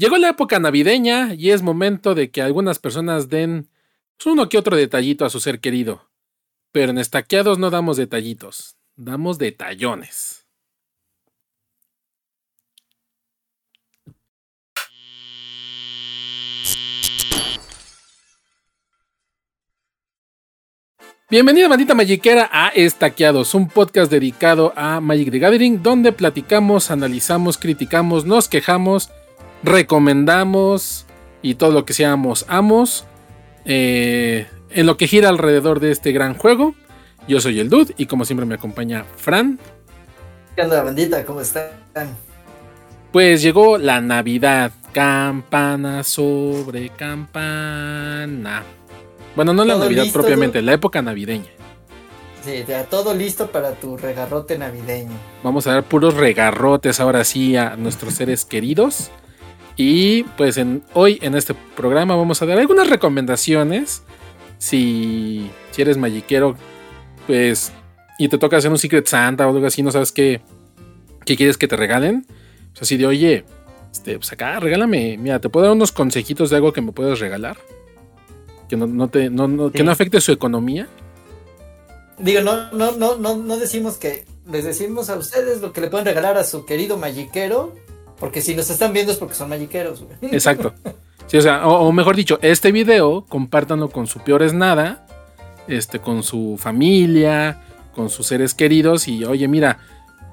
Llegó la época navideña y es momento de que algunas personas den uno que otro detallito a su ser querido. Pero en Estaqueados no damos detallitos, damos detallones. Bienvenida, bandita magiquera, a Estaqueados, un podcast dedicado a Magic the Gathering, donde platicamos, analizamos, criticamos, nos quejamos, recomendamos y todo lo que seamos amos en lo que gira alrededor de este gran juego. Yo soy el Dude y como siempre me acompaña Fran. ¿Qué onda, bandita? ¿Cómo están? Pues llegó la Navidad, campana sobre campana. Bueno, no la Navidad listo, propiamente, la época navideña. Sí, ya todo listo para tu regarrote navideño. Vamos a dar puros regarrotes ahora sí a nuestros seres queridos. Y pues hoy en este programa vamos a dar algunas recomendaciones. Si eres magiquero, pues, y te toca hacer un Secret Santa o algo así, no sabes qué quieres que te regalen. Pues así de, oye, pues acá regálame, mira, te puedo dar unos consejitos de algo que me puedes regalar. Que no que no afecte su economía. Digo, no decimos que les decimos a ustedes lo que le pueden regalar a su querido magiquero, porque si nos están viendo es porque son magiqueros. Exacto. Sí, o sea, o mejor dicho, este video compártanlo con su peor es nada, con su familia, con sus seres queridos y oye, mira,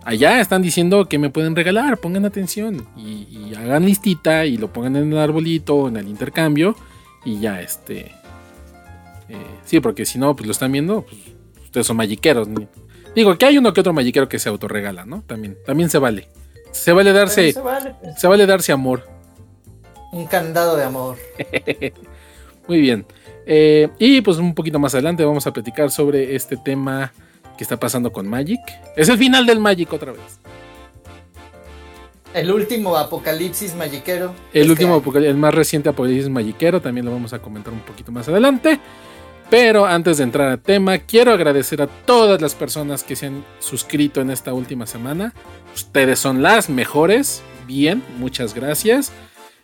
allá están diciendo que me pueden regalar, pongan atención y hagan listita y lo pongan en el arbolito, en el intercambio y ya sí, porque si no, pues lo están viendo, pues, ustedes son magiqueros. Digo, que hay uno que otro magiquero que se autorregala, ¿no? También se vale. Se vale darse amor. Un candado de amor. Muy bien. Y pues un poquito más adelante vamos a platicar sobre este tema que está pasando con Magic. Es el final del Magic otra vez. El último apocalipsis magiquero. El más reciente apocalipsis magiquero. También lo vamos a comentar un poquito más adelante. Pero antes de entrar al tema, quiero agradecer a todas las personas que se han suscrito en esta última semana. Ustedes son las mejores. Bien, muchas gracias.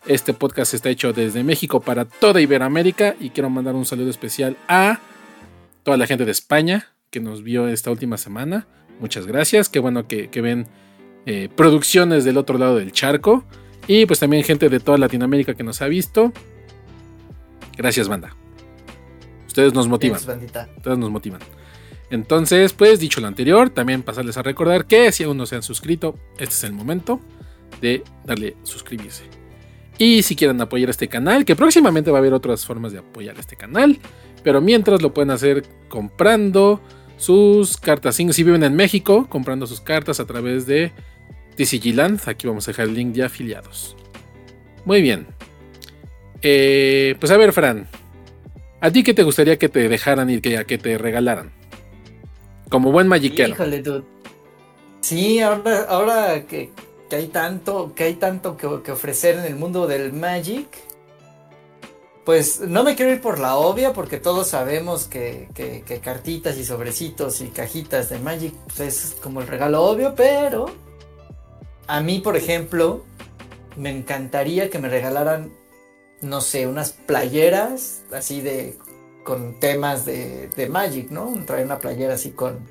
Este podcast está hecho desde México para toda Iberoamérica. Y quiero mandar un saludo especial a toda la gente de España que nos vio esta última semana. Muchas gracias. Qué bueno que ven producciones del otro lado del charco. Y pues también gente de toda Latinoamérica que nos ha visto. Gracias, banda. Ustedes nos motivan. Ustedes nos motivan. Entonces, pues dicho lo anterior, también pasarles a recordar que si aún no se han suscrito, este es el momento de darle suscribirse. Y si quieren apoyar este canal, que próximamente va a haber otras formas de apoyar este canal, pero mientras lo pueden hacer comprando sus cartas. Si viven en México, comprando sus cartas a través de TCG Land. Aquí vamos a dejar el link de afiliados. Muy bien. Pues a ver, Fran. ¿A ti qué te gustaría que te dejaran y que te regalaran? Como buen magiquero. Híjole, dude. Sí, ahora que hay tanto que ofrecer en el mundo del Magic, pues no me quiero ir por la obvia, porque todos sabemos que cartitas y sobrecitos y cajitas de Magic pues es como el regalo obvio, pero a mí, por ejemplo, me encantaría que me regalaran, no sé, unas playeras así de con temas de Magic, ¿no? Traer una playera así con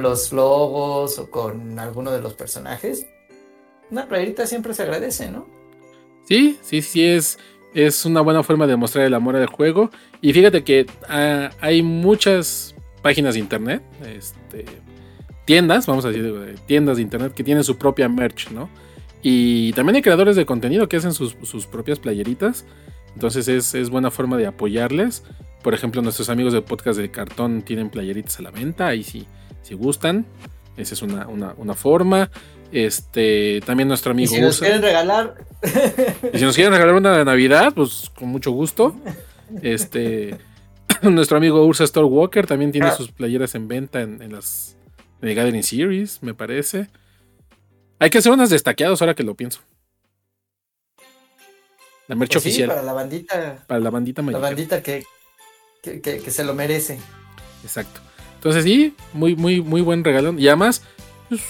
los logos o con alguno de los personajes. Una playerita siempre se agradece, ¿no? Sí, es una buena forma de mostrar el amor al juego. Y fíjate que hay muchas páginas de internet, tiendas, vamos a decir, tiendas de internet que tienen su propia merch, ¿no? Y también hay creadores de contenido que hacen sus propias playeritas. Entonces es buena forma de apoyarles. Por ejemplo, nuestros amigos de Podcast de Cartón tienen playeritas a la venta. Ahí si gustan. Esa es una forma. También nuestro amigo Urs. Si nos quieren regalar una de Navidad, pues con mucho gusto. Nuestro amigo Urs Storwalker también tiene sus playeras en venta en The Gathering Series, me parece. Hay que hacer unas destaqueadas ahora que lo pienso. La merch pues oficial. Sí, para la bandita mayor. La bandita que se lo merece. Exacto. Entonces sí, muy, muy, muy buen regalón. Y además, pues,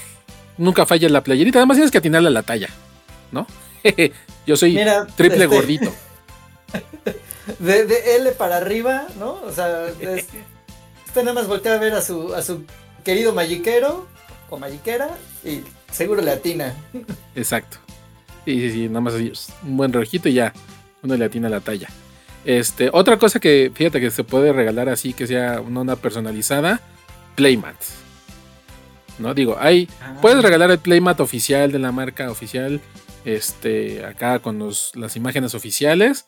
nunca falla la playerita. Además tienes que atinarle a la talla, ¿no? Yo soy triple gordito. De L para arriba, ¿no? O sea, usted nada más voltea a ver a su querido magiquero o magiquera y seguro le atina. Exacto. Sí, nada más así, un buen relojito y ya, uno le atina la talla. Otra cosa que, fíjate, que se puede regalar así, que sea una personalizada, playmats. No digo, ahí puedes regalar el playmat oficial de la marca oficial, acá con las imágenes oficiales,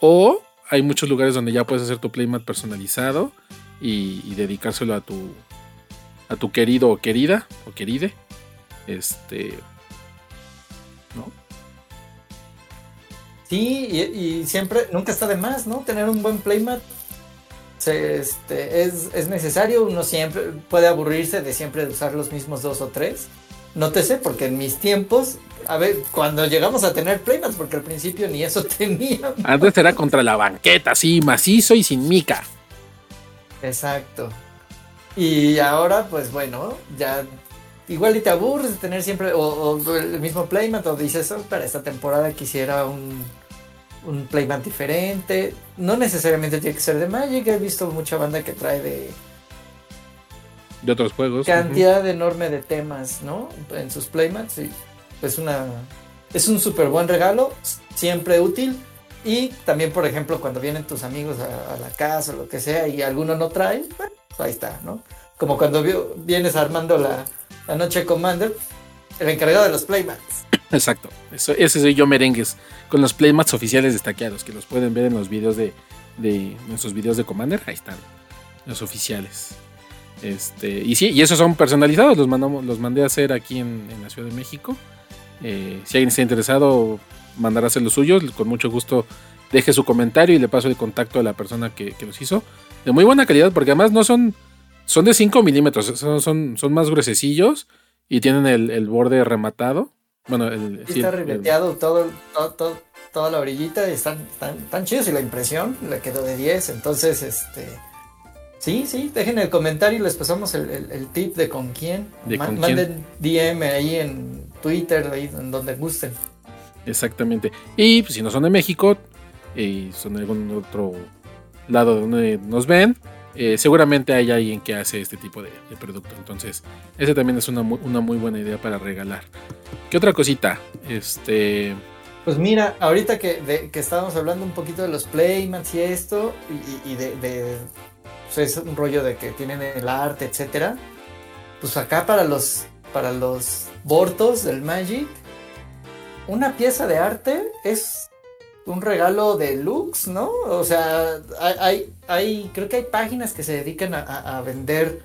o hay muchos lugares donde ya puedes hacer tu playmat personalizado y dedicárselo a tu querido o querida o queride, ¿no? Sí, y siempre, nunca está de más, ¿no? Tener un buen playmat. Es necesario. Uno siempre puede aburrirse de siempre usar los mismos dos o tres. No te sé, porque en mis tiempos, a ver, cuando llegamos a tener playmats, porque al principio ni eso teníamos. Antes era contra la banqueta, así macizo y sin mica. Exacto. Y ahora, pues bueno, ya igual y te aburres de tener siempre o el mismo playmat, o dices, para esta temporada quisiera un playmat diferente. No necesariamente tiene que ser de Magic. He visto mucha banda que trae de otros juegos, cantidad enorme de temas, ¿no?, en sus playmats. Y pues es un súper buen regalo, siempre útil. Y también, por ejemplo, cuando vienen tus amigos a la casa o lo que sea y alguno no trae, bueno, ahí está, ¿no? Como cuando vienes armando la noche Commander, el encargado de los playmats. Exacto, ese soy yo, merengues, con los playmats oficiales destaqueados, que los pueden ver en los videos de nuestros videos de Commander. Ahí están los oficiales. Y sí, y esos son personalizados, los mandé a hacer aquí en la Ciudad de México. Si alguien está interesado, mandará a hacer los suyos. Con mucho gusto deje su comentario y le paso el contacto a la persona que los hizo. De muy buena calidad, porque además no son de 5 milímetros, son más gruesecillos y tienen el borde rematado. Bueno, está ribeteado todo, toda la orillita. Están chidos, y la impresión le quedó de 10. Entonces, sí, dejen el comentario y les pasamos el tip de con quién. Manden DM ahí en Twitter, ahí en donde gusten. Exactamente. Y pues, si no son de México y son de algún otro lado donde nos ven, seguramente hay alguien que hace este tipo de producto. Entonces, ese también es una muy buena idea para regalar. ¿Qué otra cosita? Pues mira, ahorita que estábamos hablando un poquito de los playmats y esto, y de pues es un rollo de que tienen el arte, etcétera. Pues acá para los bortos del Magic, una pieza de arte es un regalo de deluxe, ¿no? O sea, creo que hay páginas que se dedican a vender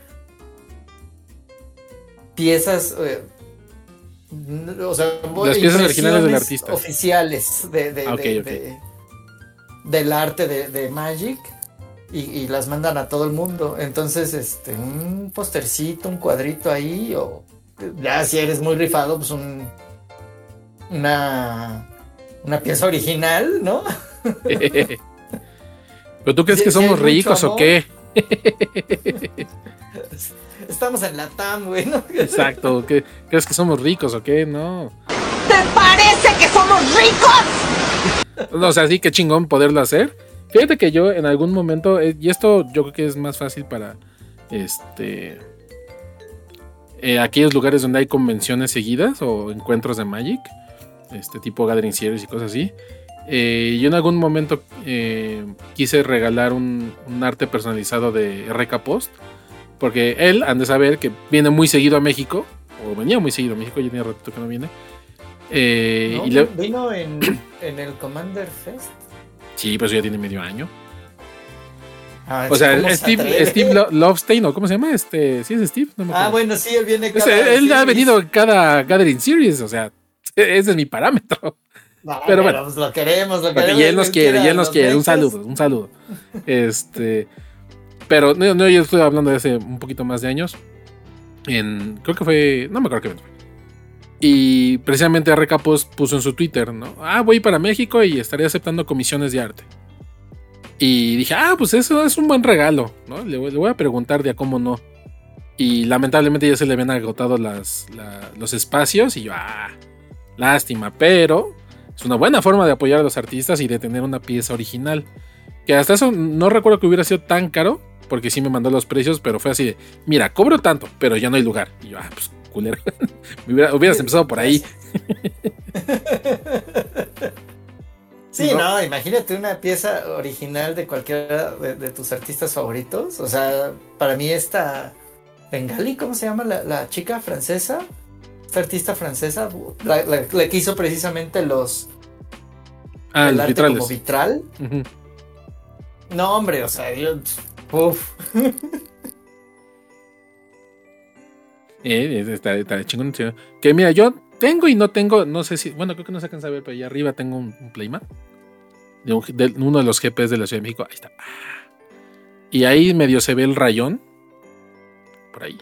piezas, o sea, las piezas originales del artista, oficiales del arte de Magic, y las mandan a todo el mundo. Entonces, un postercito, un cuadrito ahí, o ya si eres muy rifado, pues una pieza original, ¿no? ¿Pero tú crees que somos ricos o qué? Estamos en la TAM, güey, ¿no? Exacto. ¿Crees que somos ricos o qué? No. ¿Te parece que somos ricos? No, o sea, sí, qué chingón poderlo hacer. Fíjate que yo en algún momento, y esto yo creo que es más fácil para aquellos lugares donde hay convenciones seguidas o encuentros de Magic, tipo Gathering Series y cosas así. Yo en algún momento quise regalar un arte personalizado de RK Post, porque él, han de saber que viene muy seguido a México, o venía muy seguido a México, ya tiene ratito que no viene. No, y vino en el Commander Fest. Sí, pero eso ya tiene medio año. O sea, Steve Lovestain, ¿o cómo se llama? Sí, es Steve, no me acuerdo. Ah, bueno, sí, él viene cada él ha venido en cada Gathering Series, o sea, ese es mi parámetro. No, pero bueno, pues lo queremos. Y él nos quiere, un saludo, pero no, yo estoy hablando de hace un poquito más de años, creo que fue, no me acuerdo qué evento fue, y precisamente RK Post puso en su Twitter, ¿no? Voy para México y estaré aceptando comisiones de arte, y dije, pues eso es un buen regalo, ¿no? Le voy a preguntar de a cómo no, y lamentablemente ya se le habían agotado los espacios, y yo, lástima, pero... es una buena forma de apoyar a los artistas y de tener una pieza original. Que hasta eso no recuerdo que hubiera sido tan caro, porque sí me mandó los precios, pero fue así de, mira, cobro tanto, pero ya no hay lugar. Y yo, pues culero, hubieras empezado por ahí. Sí, no, imagínate una pieza original de cualquiera de tus artistas favoritos. O sea, para mí esta Bengali, ¿cómo se llama? La chica francesa, esta artista francesa, la que hizo precisamente los... Ah, el arte como vitral. Uh-huh. No, hombre, o sea, yo... Uf. Está chingón. Que mira, yo tengo y no tengo, no sé si, bueno, creo que no se alcanza a ver, pero allá arriba tengo un Playmat de uno de los GPs de la Ciudad de México. Ahí está. Y ahí medio se ve el rayón por ahí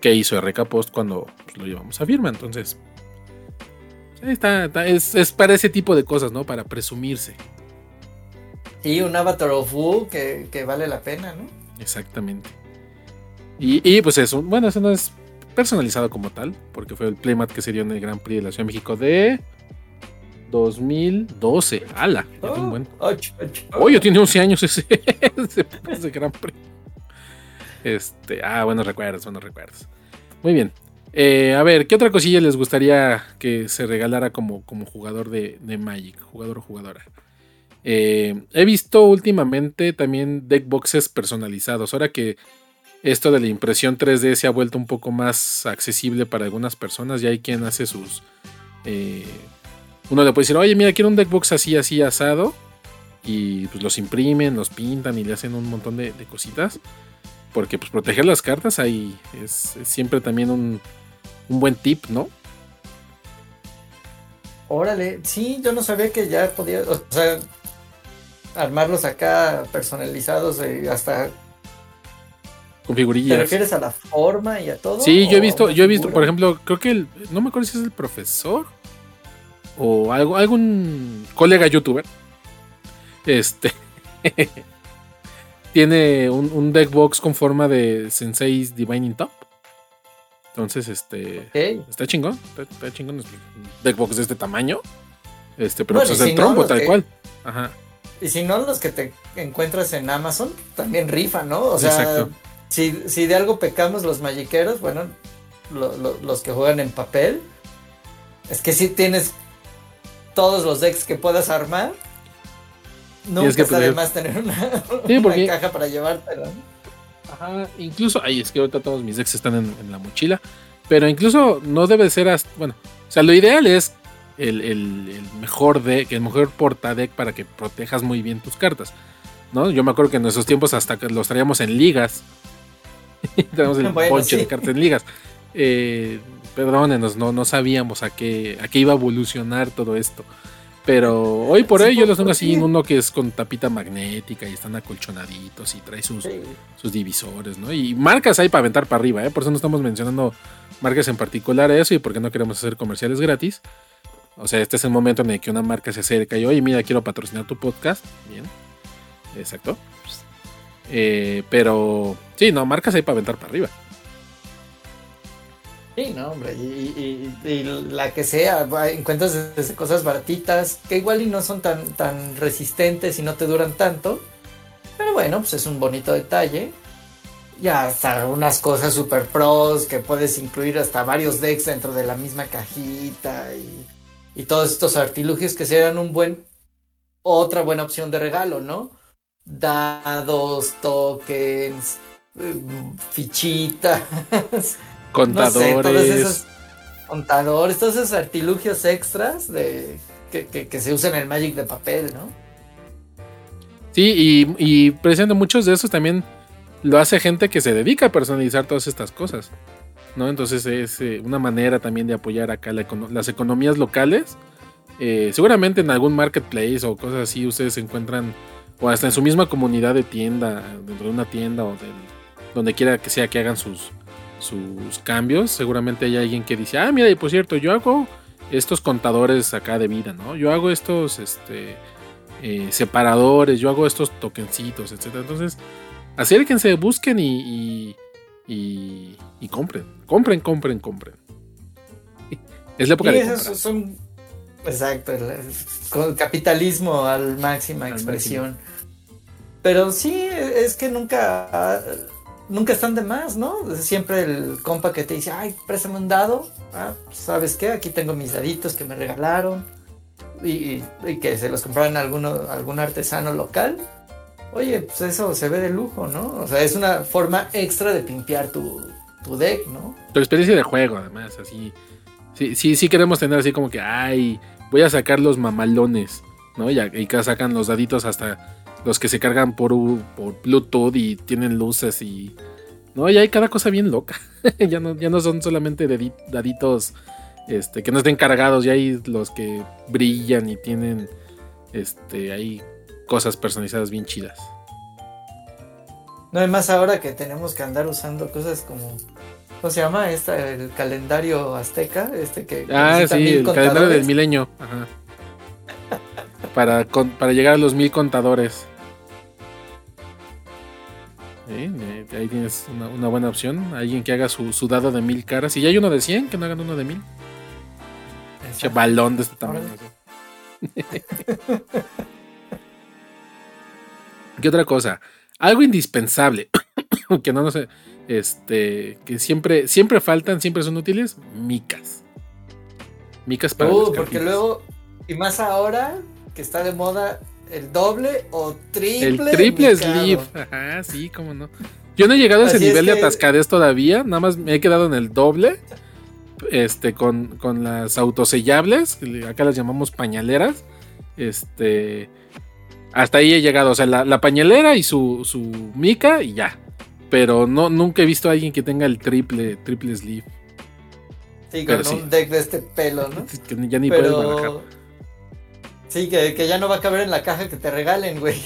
que hizo RK Post cuando pues, lo llevamos a firma. Entonces está es para ese tipo de cosas, ¿no? Para presumirse. Y un Avatar of Wu que vale la pena, ¿no? Exactamente. Y pues eso, bueno, eso no es personalizado como tal, porque fue el Playmat que se dio en el Grand Prix de la Ciudad de México de 2012. ¡Hala! Ya tiene un buen... ¡Oye, tiene 11 años ese Grand Prix! Buenos recuerdos. Muy bien. A ver, ¿qué otra cosilla les gustaría que se regalara como jugador de Magic? Jugador o jugadora. He visto últimamente también deck boxes personalizados. Ahora que esto de la impresión 3D se ha vuelto un poco más accesible para algunas personas, ya hay quien hace sus... uno le puede decir, oye, mira, quiero un deck box así, así, asado. Y pues los imprimen, los pintan y le hacen un montón de cositas. Porque pues proteger las cartas ahí es siempre también un buen tip, ¿no? Órale, sí, yo no sabía que ya podía... O sea... armarlos acá personalizados hasta con figurillas. ¿Te refieres a la forma y a todo? Sí, yo he visto, por ejemplo, creo que no me acuerdo si es el profesor o algún colega youtuber. Tiene un deck box con forma de Sensei's Divining Top. Entonces, okay. Está chingón deck box de este tamaño. Pero bueno, pues es el trombo tal cual. Ajá. Y si no, los que te encuentras en Amazon también rifan, ¿no? O sea, exacto. Si de algo pecamos los magiqueros, bueno, los que juegan en papel, es que si tienes todos los decks que puedas armar, nunca está de más tener una caja para llevártela. Ajá, incluso, es que ahorita todos mis decks están en la mochila, pero incluso no debe ser hasta, bueno, o sea, lo ideal es el mejor deck, el mejor portadeck para que protejas muy bien tus cartas, ¿no? Yo me acuerdo que en nuestros tiempos hasta que los traíamos en ligas. Traíamos el ponche de cartas en ligas. Perdónenos, no sabíamos a qué iba a evolucionar todo esto. Pero hoy por hoy yo los tengo así en uno que es con tapita magnética y están acolchonaditos y trae sus divisores, ¿no? Y marcas hay para aventar para arriba, ¿eh? Por eso no estamos mencionando marcas en particular a eso y porque no queremos hacer comerciales gratis. O sea, este es el momento en el que una marca se acerca y, oye, mira, quiero patrocinar tu podcast. Bien, exacto. Pero, sí, no, marcas ahí para aventar para arriba. Sí, no, hombre, y la que sea, encuentras desde cosas baratitas, que igual y no son tan resistentes y no te duran tanto. Pero bueno, pues es un bonito detalle. Ya hasta unas cosas super pros que puedes incluir hasta varios decks dentro de la misma cajita y todos estos artilugios que serían otra buena opción de regalo, ¿no? Dados, tokens, fichitas, contadores, no sé, todos esos artilugios extras que se usan en el Magic de papel, ¿no? Sí, y presente muchos de esos también lo hace gente que se dedica a personalizar todas estas cosas, ¿no? Entonces es una manera también de apoyar acá las economías locales. Seguramente en algún marketplace o cosas así ustedes se encuentran, o hasta en su misma comunidad de tienda, dentro de una tienda o donde quiera que sea que hagan sus cambios, seguramente hay alguien que dice, ah, mira, y por cierto, yo hago estos contadores acá de vida, ¿no? Yo hago estos separadores, yo hago estos tokencitos, etcétera. Entonces, acérquense, busquen y compren. Compren. Es la época de comprar. Son Exacto, el capitalismo al máxima expresión. Pero sí, es que nunca están de más, ¿no? Siempre el compa que te dice, ay, préstame un dado. Ah, ¿sabes qué? Aquí tengo mis daditos que me regalaron y que se los compraron algún artesano local. Oye, pues eso se ve de lujo, ¿no? O sea, es una forma extra de pimpear tu deck, ¿no? Tu experiencia de juego, además, así. Sí queremos tener así como que, ay, voy a sacar los mamalones, ¿no? Y acá sacan los daditos hasta los que se cargan por Bluetooth y tienen luces y... No, y hay cada cosa bien loca. ya no son solamente daditos que no estén cargados, ya hay los que brillan y tienen ahí cosas personalizadas bien chidas. No, además ahora que tenemos que andar usando cosas como... ¿Cómo se llama? El calendario azteca, que necesita sí, 1000 contadores. Calendario del milenio. Ajá. para llegar a los 1000 contadores. Ahí tienes una buena opción. Alguien que haga su dado de 1000 caras. Y ya hay uno de 100, que no hagan uno de 1000. Ese balón de este tamaño. ¿Qué otra cosa? Algo indispensable que no sé, que siempre faltan, siempre son útiles, micas para los porque cartiles. Luego y más ahora que está de moda el doble o triple sleeve. Ajá, sí, cómo no. Yo no he llegado a ese nivel de atascadez todavía, nada más me he quedado en el doble, con las autosellables, acá las llamamos pañaleras, hasta ahí he llegado, o sea, la pañalera y su mica y ya. Pero nunca he visto a alguien que tenga el triple sleeve. Sí, pero con un deck de este pelo, ¿no? Que ya ni puedes manejar. Sí, que ya no va a caber en la caja que te regalen, güey.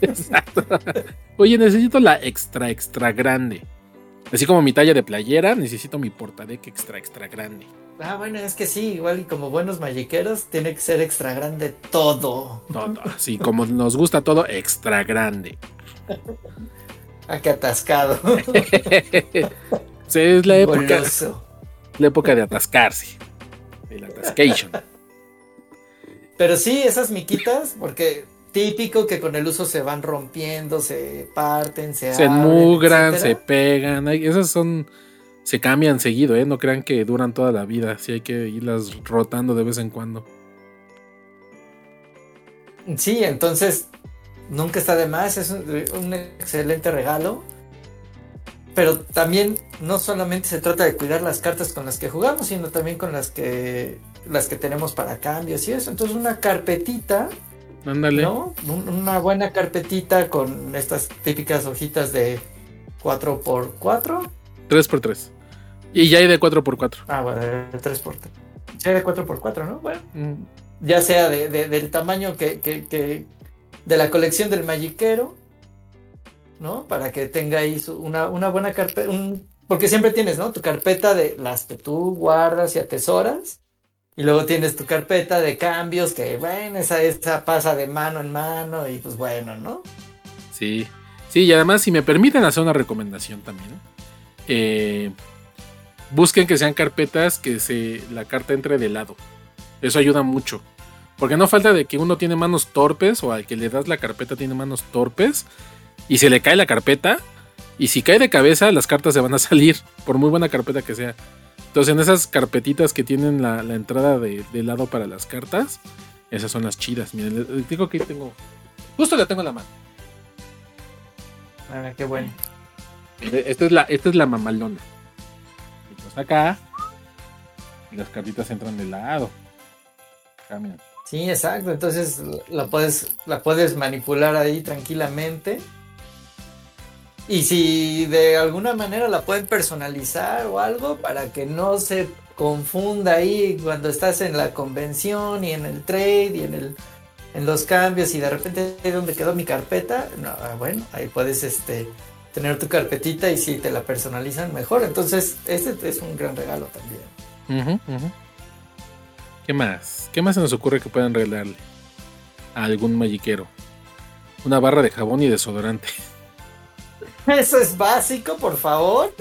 Exacto. Oye, necesito la extra grande. Así como mi talla de playera, necesito mi portadeck extra grande. Ah, bueno, es que sí, igual y como buenos magiqueros, tiene que ser extra grande todo. Todo, sí, como nos gusta todo, extra grande. Ah, qué atascado. Sí, es la época. Goloso. La época de atascarse. El atascation. Pero sí, esas miquitas, porque típico que con el uso se van rompiendo, se parten, se abren, mugran, etcétera. Se pegan. Esas son... Se cambian seguido, no crean que duran toda la vida. Sí hay que irlas rotando de vez en cuando. Sí, entonces nunca está de más. Es un excelente regalo. Pero también no solamente se trata de cuidar las cartas con las que jugamos, sino también con las que tenemos para cambios y eso. Entonces una carpetita, ándale, ¿no? Una buena carpetita con estas típicas hojitas de 4x4. 3x3. Y ya hay de 4x4. Ah, bueno, de 3x3. Ya hay de 4x4, ¿no? Bueno, ya sea del tamaño que de la colección del magiquero, ¿no? Para que tenga ahí una buena carpeta. Porque siempre tienes, ¿no? Tu carpeta de las que tú guardas y atesoras. Y luego tienes tu carpeta de cambios que, bueno, esa pasa de mano en mano y pues bueno, ¿no? Sí. Sí, y además, si me permiten hacer una recomendación también, ¿no? Busquen que sean carpetas que la carta entre de lado. Eso ayuda mucho, porque no falta de que uno tiene manos torpes, o al que le das la carpeta tiene manos torpes y se le cae la carpeta, y si cae de cabeza las cartas se van a salir por muy buena carpeta que sea. Entonces, en esas carpetitas que tienen la entrada de lado para las cartas, esas son las chidas. Miren, les digo que tengo, justo la tengo en la mano. Ah, qué bueno. Esta es la mamalona. Y pues acá las cartitas entran de lado. Cambian. Sí, exacto. Entonces la puedes manipular ahí tranquilamente. Y si de alguna manera la pueden personalizar o algo para que no se confunda ahí cuando estás en la convención y en el trade y en los cambios y de repente ¿dónde quedó mi carpeta? No, bueno, ahí puedes tener tu carpetita y si te la personalizan mejor. Entonces, este es un gran regalo también. Uh-huh, uh-huh. ¿Qué más se nos ocurre que puedan regalarle a algún magiquero? Una barra de jabón y desodorante. Eso es básico, por favor.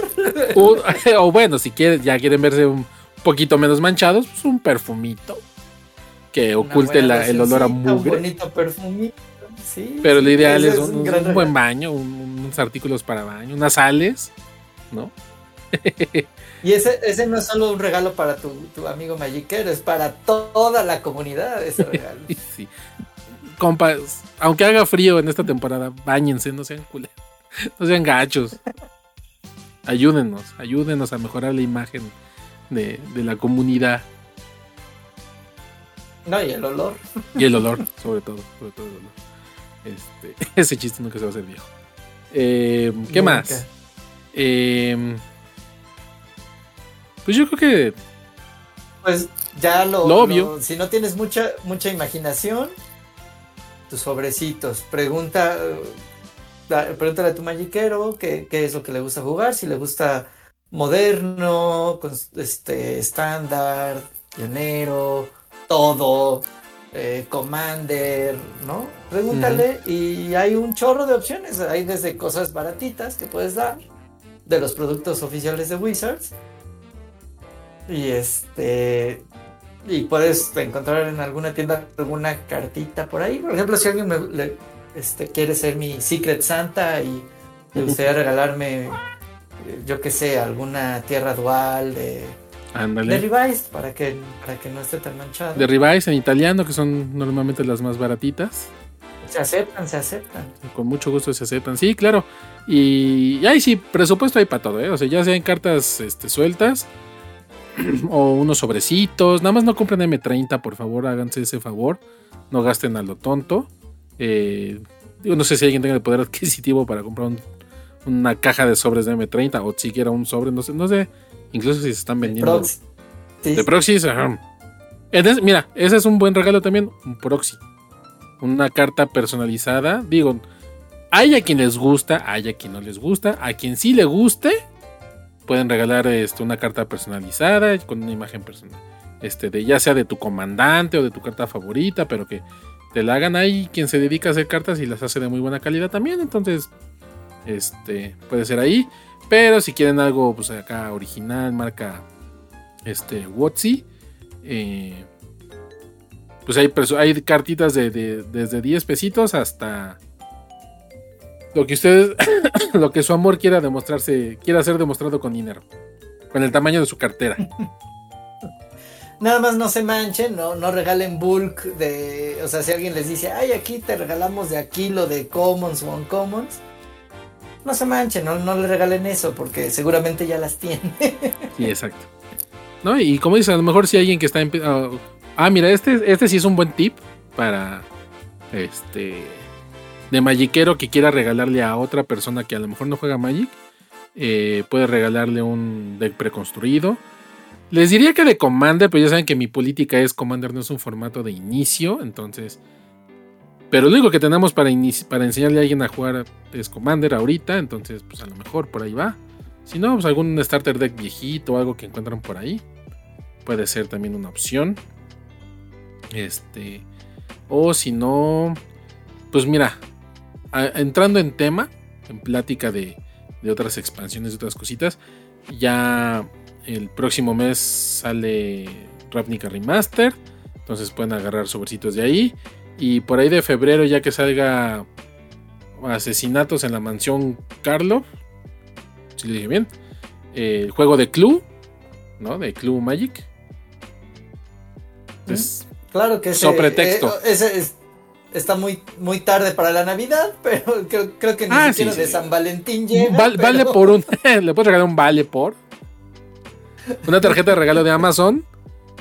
O bueno, si quieren verse un poquito menos manchados, pues un perfumito. que oculte el olor a mugre. Un bonito perfumito. Sí, pero sí, lo ideal es un buen baño, unos artículos para baño, unas sales, ¿no? Y ese no es solo un regalo para tu amigo magiquero, es para toda la comunidad ese regalo. Sí. Compas, aunque haga frío en esta temporada, báñense, no sean culeros, no sean gachos. Ayúdenos a mejorar la imagen de la comunidad. No, y el olor. Y el olor, sobre todo el olor. Ese chiste nunca se va a hacer viejo. ¿Qué nunca más? Pues yo creo que... Pues ya lo obvio. Si no tienes mucha imaginación, tus sobrecitos. Pregúntale a tu magiquero qué es lo que le gusta jugar. Si le gusta moderno, estándar, pionero, todo, Commander, ¿no? Pregúntale, uh-huh. Y hay un chorro de opciones. Hay desde cosas baratitas que puedes dar de los productos oficiales de Wizards y y puedes encontrar en alguna tienda alguna cartita por ahí. Por ejemplo, si alguien quiere ser mi Secret Santa y le gustaría regalarme, yo qué sé, alguna tierra dual de Revise, para que no esté tan manchado. De Revise en italiano, que son normalmente las más baratitas. Se aceptan. Con mucho gusto se aceptan, sí, claro. Y ahí sí, presupuesto hay para todo, ¿eh? O sea, ya sean cartas sueltas o unos sobrecitos. Nada más no compren M30, por favor, háganse ese favor. No gasten a lo tonto. Digo, no sé si alguien tenga el poder adquisitivo para comprar una caja de sobres de M30 o siquiera un sobre, no sé. Incluso si se están vendiendo de proxies, ajá. Entonces, mira, ese es un buen regalo también, un proxy, una carta personalizada. Digo, hay a quien les gusta, hay a quien no les gusta. A quien sí le guste, pueden regalar una carta personalizada con una imagen personal, ya sea de tu comandante o de tu carta favorita, pero que te la hagan. Ahí quien se dedica a hacer cartas y las hace de muy buena calidad también, entonces puede ser ahí. Pero si quieren algo, pues acá original, marca WotC, pues hay cartitas desde 10 pesitos hasta lo que ustedes, lo que su amor quiera ser demostrado con dinero, con el tamaño de su cartera. Nada más no se manchen, no regalen bulk o sea, si alguien les dice, ay, aquí te regalamos de aquí lo de commons o uncommons, no se manchen, no le regalen eso, porque seguramente ya las tiene. Sí, exacto. No, y como dices, a lo mejor si alguien que está mira, este sí es un buen tip para de magiquero que quiera regalarle a otra persona que a lo mejor no juega Magic. Puede regalarle un deck preconstruido. Les diría que de Commander, pero ya saben que mi política es Commander no es un formato de inicio, entonces... Pero lo único que tenemos para enseñarle a alguien a jugar es Commander ahorita, entonces pues a lo mejor por ahí va. Si no, pues algún starter deck viejito o algo que encuentran por ahí. Puede ser también una opción. O si no, pues mira, entrando en tema, en plática de otras expansiones, de otras cositas, ya el próximo mes sale Ravnica Remastered, entonces pueden agarrar sobrecitos de ahí. Y por ahí de febrero, ya que salga Asesinatos en la mansión Carlo, si lo dije bien, el juego de Clue, ¿no? De Clue Magic. Entonces, claro que sí. Sobretexto. Está muy tarde para la Navidad, pero creo que ni siquiera sí, de San Valentín llega. Vale por un... Le puedes regalar un vale por... Una tarjeta de regalo de Amazon,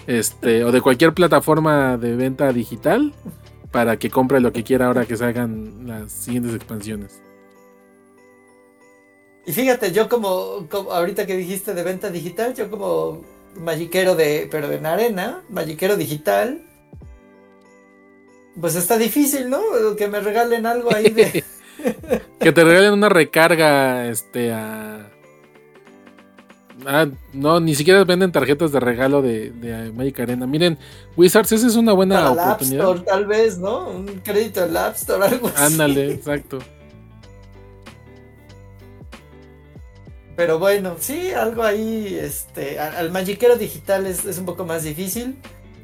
o de cualquier plataforma de venta digital, para que compre lo que quiera ahora que salgan las siguientes expansiones. Y fíjate, yo como ahorita que dijiste de venta digital, yo como magiquero pero en arena, magiquero digital, pues está difícil, ¿no? Que me regalen algo ahí de... Que te regalen una recarga, no, ni siquiera venden tarjetas de regalo de Magic Arena. Miren, Wizards, esa es una buena oportunidad. App Store, tal vez, ¿no? Un crédito en la App Store, algo así. Ándale, exacto. Pero bueno, sí, algo ahí, al magiquero digital es un poco más difícil.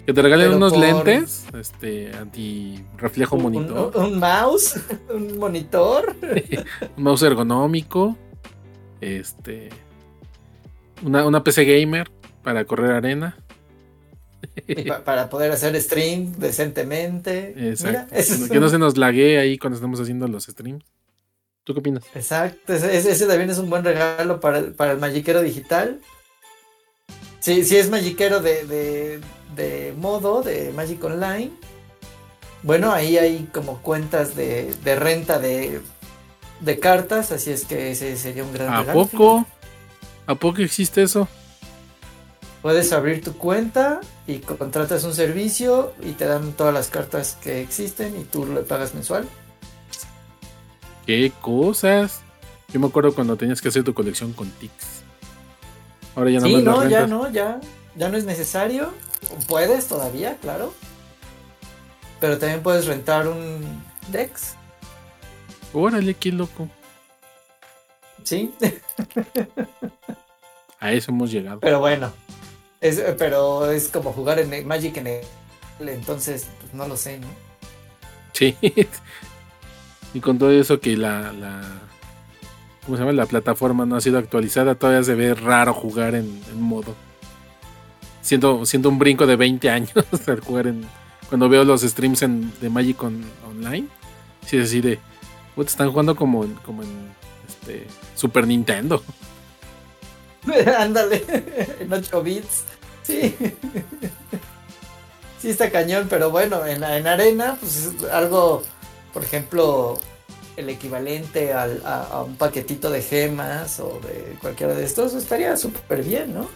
Que te regalen unos lentes, antirreflejo monitor. Un mouse, un monitor. Un mouse ergonómico. Una PC gamer para correr arena. Para poder hacer stream decentemente. Exacto. Mira, que no se nos laguee ahí cuando estamos haciendo los streams. ¿Tú qué opinas? Exacto, ese también es un buen regalo para el magiquero digital. Si es magiquero de modo, de Magic Online, bueno, ahí hay como cuentas de renta de cartas, así es que ese sería un gran regalo. ¿A poco existe eso? Puedes abrir tu cuenta y contratas un servicio y te dan todas las cartas que existen y tú le pagas mensual. ¡Qué cosas! Yo me acuerdo cuando tenías que hacer tu colección con tics. Ahora ya no. Sí, no, ya no es necesario. Puedes todavía, claro. Pero también puedes rentar un Dex. ¡Órale, qué loco! Sí. A eso hemos llegado. Pero bueno, es como jugar en Magic en el... Entonces, pues no lo sé, ¿no? Sí. Y con todo eso que la ¿cómo se llama? La plataforma no ha sido actualizada, todavía se ve raro jugar en modo. Siento un brinco de 20 años al jugar cuando veo los streams de Magic Online. Sí, es decir, están jugando como en Super Nintendo. Ándale, en 8 bits. Sí. Sí está cañón, pero bueno, en arena, pues es algo. Por ejemplo, el equivalente a un paquetito de gemas o de cualquiera de estos estaría súper bien, ¿no?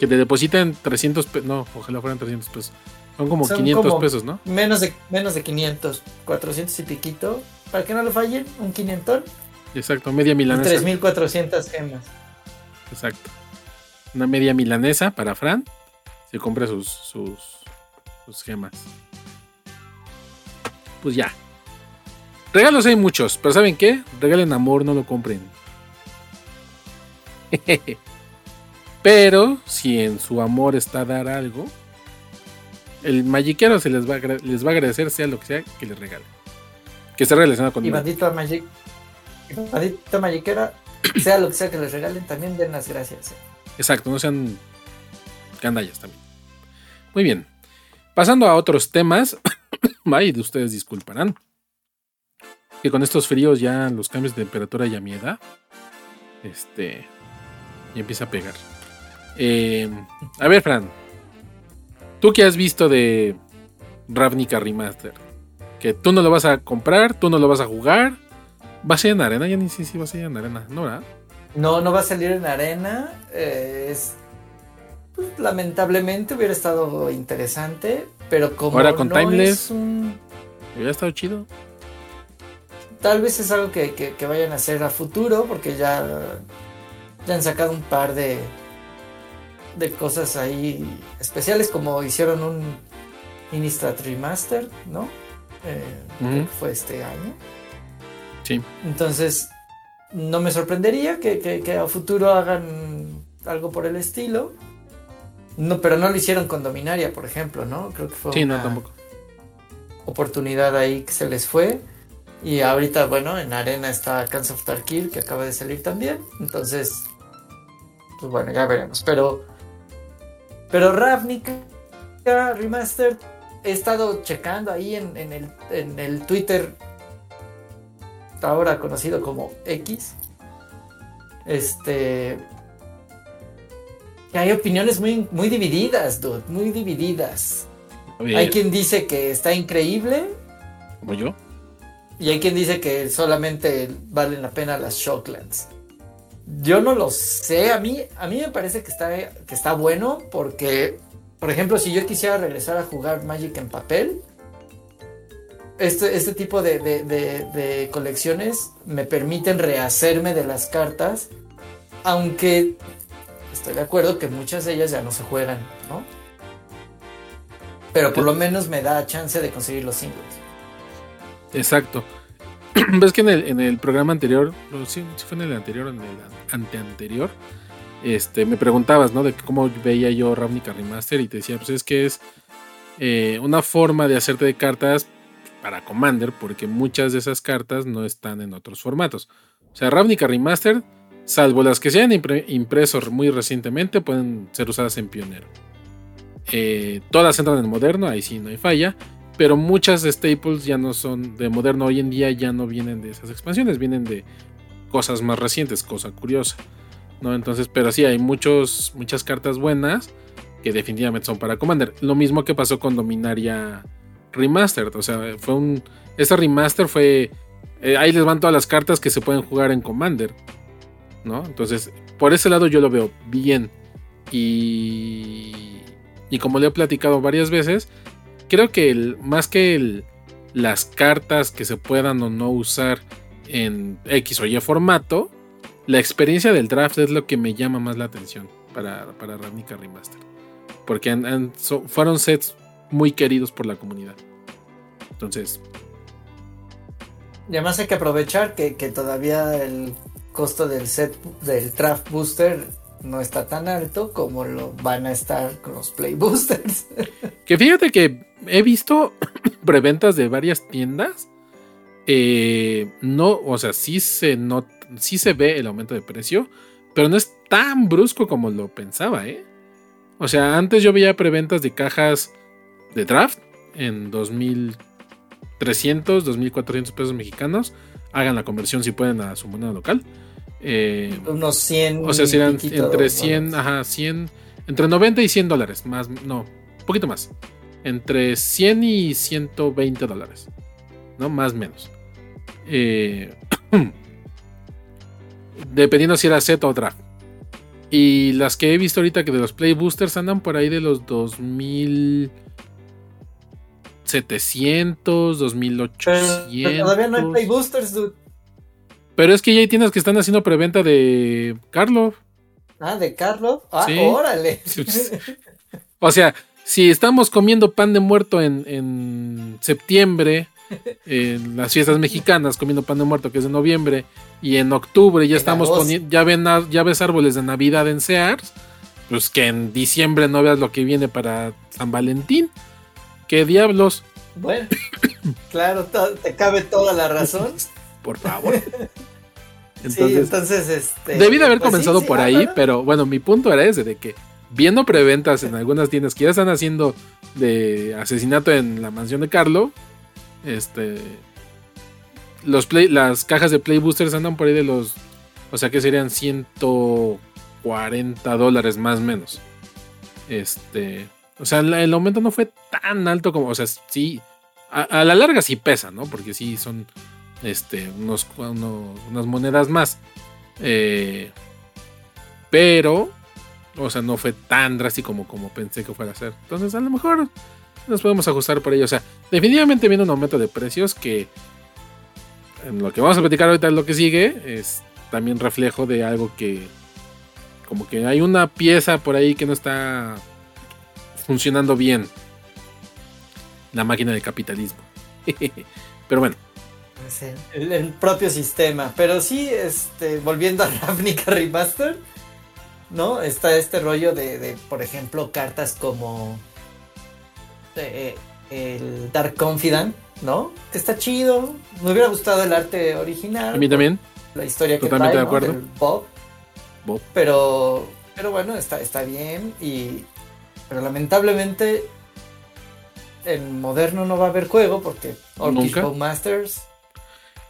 Que te depositen 300 pesos. No, ojalá fueran 300 pesos. Son como 500 como pesos, ¿no? Menos de 500, 400 y piquito. Para que no lo fallen, un 500. Exacto, media milanesa. 3,400 gemas. Exacto. Una media milanesa para Fran. Se compra sus gemas. Pues ya. Regalos hay muchos, pero ¿saben qué? Regalen amor, no lo compren. Pero si en su amor está dar algo, el magiquero se les va a agradecer, sea lo que sea que les regale. Que esté relacionado con... Y bandita magiquera, sea lo que sea que les regalen, también den las gracias. Exacto, no sean gandallas también. Muy bien. Pasando a otros temas. Ay, ustedes disculparán. Que con estos fríos ya los cambios de temperatura y a mi edad, ya empieza a pegar. A ver, Fran, ¿tú qué has visto de Ravnica Remastered? Que tú no lo vas a comprar, tú no lo vas a jugar. ¿Va a salir en arena? Ya ni sé si va a salir en arena, ¿no, verdad? No va a salir en arena. Pues, lamentablemente hubiera estado interesante, pero como ahora con no Timeless, hubiera estado chido. Tal vez es algo que vayan a hacer a futuro, porque ya han sacado un par de cosas ahí especiales, como hicieron un Innistrad Remastered, ¿no? Creo que fue este año. Sí. Entonces, no me sorprendería que a futuro hagan algo por el estilo. No, pero no lo hicieron con Dominaria, por ejemplo, ¿no? Creo que fue tampoco. Oportunidad ahí que se les fue. Y ahorita, bueno, en arena está Khans of Tarkir, que acaba de salir también. Entonces, pues bueno, ya veremos. Pero Ravnica Remastered, he estado checando ahí en el Twitter, ahora conocido como X. Hay opiniones muy, muy divididas, dude, muy divididas. Hay quien dice que está increíble. ¿Como yo? Y hay quien dice que solamente valen la pena las Shocklands. Yo no lo sé. A mí me parece que está bueno porque, por ejemplo, si yo quisiera regresar a jugar Magic en papel, este tipo de colecciones me permiten rehacerme de las cartas, aunque estoy de acuerdo que muchas de ellas ya no se juegan, ¿no? Pero por lo menos me da chance de conseguir los singles. Exacto. Ves que en el programa anterior, sí fue en el anterior, en el anteanterior, me preguntabas, ¿no? De cómo veía yo Ravnica Remastered y te decía, pues es que es una forma de hacerte de cartas para Commander, porque muchas de esas cartas no están en otros formatos. O sea, Ravnica Remastered, salvo las que se hayan impreso muy recientemente, pueden ser usadas en Pionero. Todas entran en Moderno, ahí sí no hay falla, pero muchas staples ya no son de Moderno hoy en día, ya no vienen de esas expansiones, vienen de cosas más recientes, cosa curiosa, ¿no? Entonces, pero sí hay muchas cartas buenas que definitivamente son para Commander. Lo mismo que pasó con Dominaria Remastered, o sea, esta remaster fue, ahí les van todas las cartas que se pueden jugar en Commander, ¿no? Entonces, por ese lado yo lo veo bien. Y como le he platicado varias veces, creo que las cartas que se puedan o no usar en X o Y formato, la experiencia del draft es lo que me llama más la atención para Ravnica Remastered, porque fueron sets muy queridos por la comunidad. Entonces, y además hay que aprovechar que todavía el costo del set del draft booster no está tan alto como lo van a estar con los Play Boosters. Que fíjate que he visto preventas de varias tiendas. No, o sea, sí se ve el aumento de precio, pero no es tan brusco como lo pensaba, ¿eh? O sea, antes yo veía preventas de cajas de draft en 2,300, 2,400 pesos mexicanos. Hagan la conversión si pueden a su moneda local. Unos 100, o sea, serán entre 100, ajá, 100, entre 90 y 100 dólares, más, no, un poquito más, entre 100 y 120 dólares, ¿no? Más o menos. Dependiendo si era set o draft. Y las que he visto ahorita que de los Play Boosters andan por ahí de los 2,700, 2,800. Pero todavía no hay Play Boosters, dude. Pero es que ya hay tiendas que están haciendo preventa de Karlov. Ah, de Karlov. Ah, sí. Órale. O sea, si estamos comiendo pan de muerto en septiembre, en las fiestas mexicanas, comiendo pan de muerto que es de noviembre, y en octubre ya estamos poniendo, ya ves árboles de Navidad en Sears, pues que en diciembre no veas lo que viene para San Valentín. ¿Qué diablos? Bueno, claro, te cabe toda la razón. Por favor. Entonces, sí, entonces debí de haber comenzado por ahí, claro. Pero bueno, mi punto era ese, de que viendo preventas en algunas tiendas que ya están haciendo de asesinato en la mansión de Carlo, las cajas de Play Boosters andan por ahí de los, o sea que serían 140 dólares más o menos. O sea, el aumento no fue tan alto como, o sea, sí, a la larga sí pesa, ¿no? Porque sí son unas monedas más, pero, o sea, no fue tan drástico como pensé que fuera a ser. Entonces, a lo mejor nos podemos ajustar por ello. O sea, definitivamente viene un aumento de precios que, en lo que vamos a platicar ahorita, lo que sigue es también reflejo de algo que, como que hay una pieza por ahí que no está funcionando bien, la máquina del capitalismo. Pero bueno, el propio sistema. Pero sí, volviendo a Ravnica Remastered, ¿no? Está este rollo de por ejemplo, cartas como el Dark Confidant, ¿no? Que está chido. Me hubiera gustado el arte original. A mí también. La historia totalmente que trae, de acuerdo. ¿No? Bob. Pero bueno, está bien. Pero lamentablemente en Moderno no va a haber juego porque Orkish Bowmasters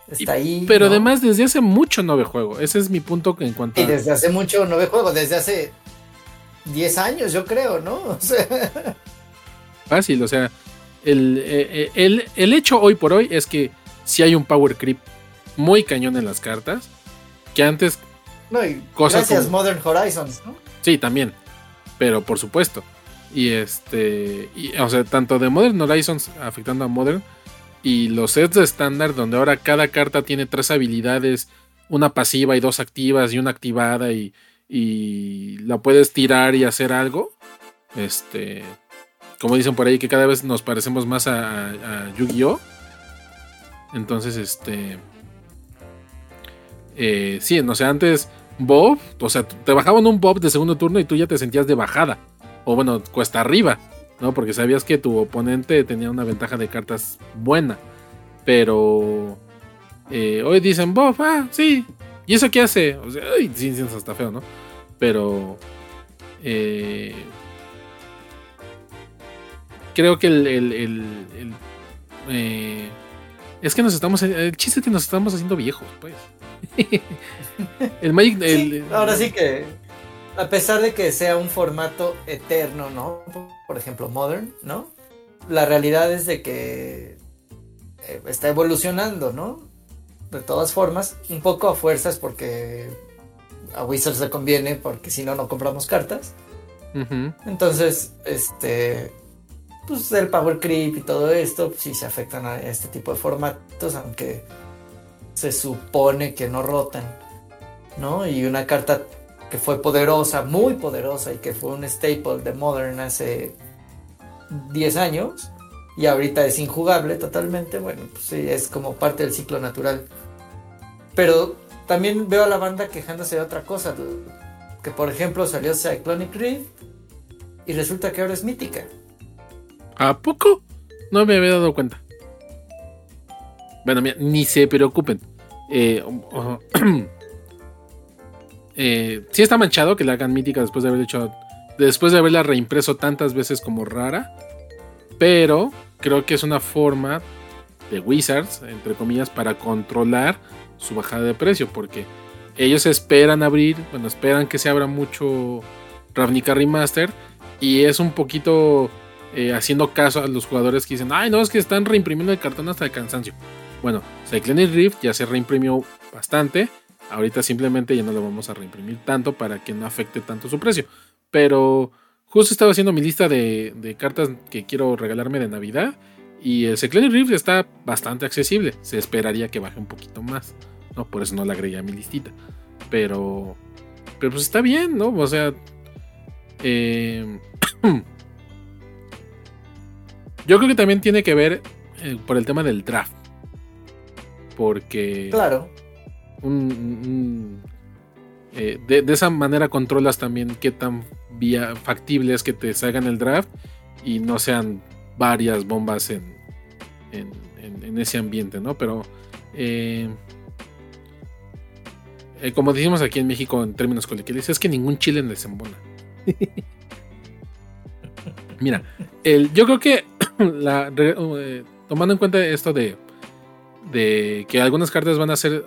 está ahí. Pero ¿no? Además, desde hace mucho no ve juego. Ese es mi punto en cuanto a... Y desde hace mucho no ve juego. Desde hace 10 años, yo creo, ¿no? O sea... Fácil, o sea... El hecho hoy por hoy es que sí hay un power creep muy cañón en las cartas. Que antes... No, y cosas gracias como... Modern Horizons, ¿no? Sí, también. Pero por supuesto. Y o sea, tanto de Modern Horizons afectando a Modern... Y los sets de estándar, donde ahora cada carta tiene 3 habilidades, una pasiva y 2 activas y una activada, y la puedes tirar y hacer algo. Como dicen por ahí, que cada vez nos parecemos más a Yu-Gi-Oh! Entonces, sí, no sé, antes Bob, o sea, te bajaban un Bob de segundo turno y tú ya te sentías de bajada. O bueno, cuesta arriba. ¿no? Porque sabías que tu oponente tenía una ventaja de cartas buena, pero hoy dicen, Bob, sí, ¿y eso qué hace? O sea, ay, sí, sí, hasta feo, ¿no? Pero creo que es que el chiste es que nos estamos haciendo viejos, pues. El Magic, sí, ahora sí que, a pesar de que sea un formato eterno, ¿no? Por ejemplo, Modern, ¿no? La realidad es de que está evolucionando, ¿no? De todas formas, un poco a fuerzas, porque a Wizards le conviene, porque si no, no compramos cartas. Uh-huh. Entonces, pues el power creep y todo esto, pues sí se afectan a este tipo de formatos, aunque se supone que no rotan, ¿no? Y una carta que fue poderosa, muy poderosa, y que fue un staple de Modern hace 10 años, y ahorita es injugable totalmente, bueno, pues sí, es como parte del ciclo natural. Pero también veo a la banda quejándose de otra cosa, que por ejemplo salió Cyclonic Rift, y resulta que ahora es mítica. ¿A poco? No me había dado cuenta. Bueno, mira, ni se preocupen. Sí está manchado que la hagan mítica después de haberla reimpreso tantas veces como rara, pero creo que es una forma de Wizards, entre comillas, para controlar su bajada de precio, porque ellos esperan que se abra mucho Ravnica Remastered, y es un poquito haciendo caso a los jugadores que dicen, ay no, es que están reimprimiendo el cartón hasta el cansancio. Bueno, Cyclonic Rift ya se reimprimió bastante, ahorita simplemente ya no lo vamos a reimprimir tanto para que no afecte tanto su precio. Pero justo estaba haciendo mi lista de cartas que quiero regalarme de Navidad, y el Cyclonic Rift está bastante accesible, se esperaría que baje un poquito más, no, por eso no la agregué a mi listita, pero pues está bien, ¿no? O sea, yo creo que también tiene que ver por el tema del draft. Porque claro, de esa manera controlas también qué tan factible es que te salgan el draft y no sean varias bombas en ese ambiente, ¿no? Pero como decimos aquí en México en términos coloquiales, es que ningún chile les embona. Mira, yo creo que tomando en cuenta esto de que algunas cartas van a ser,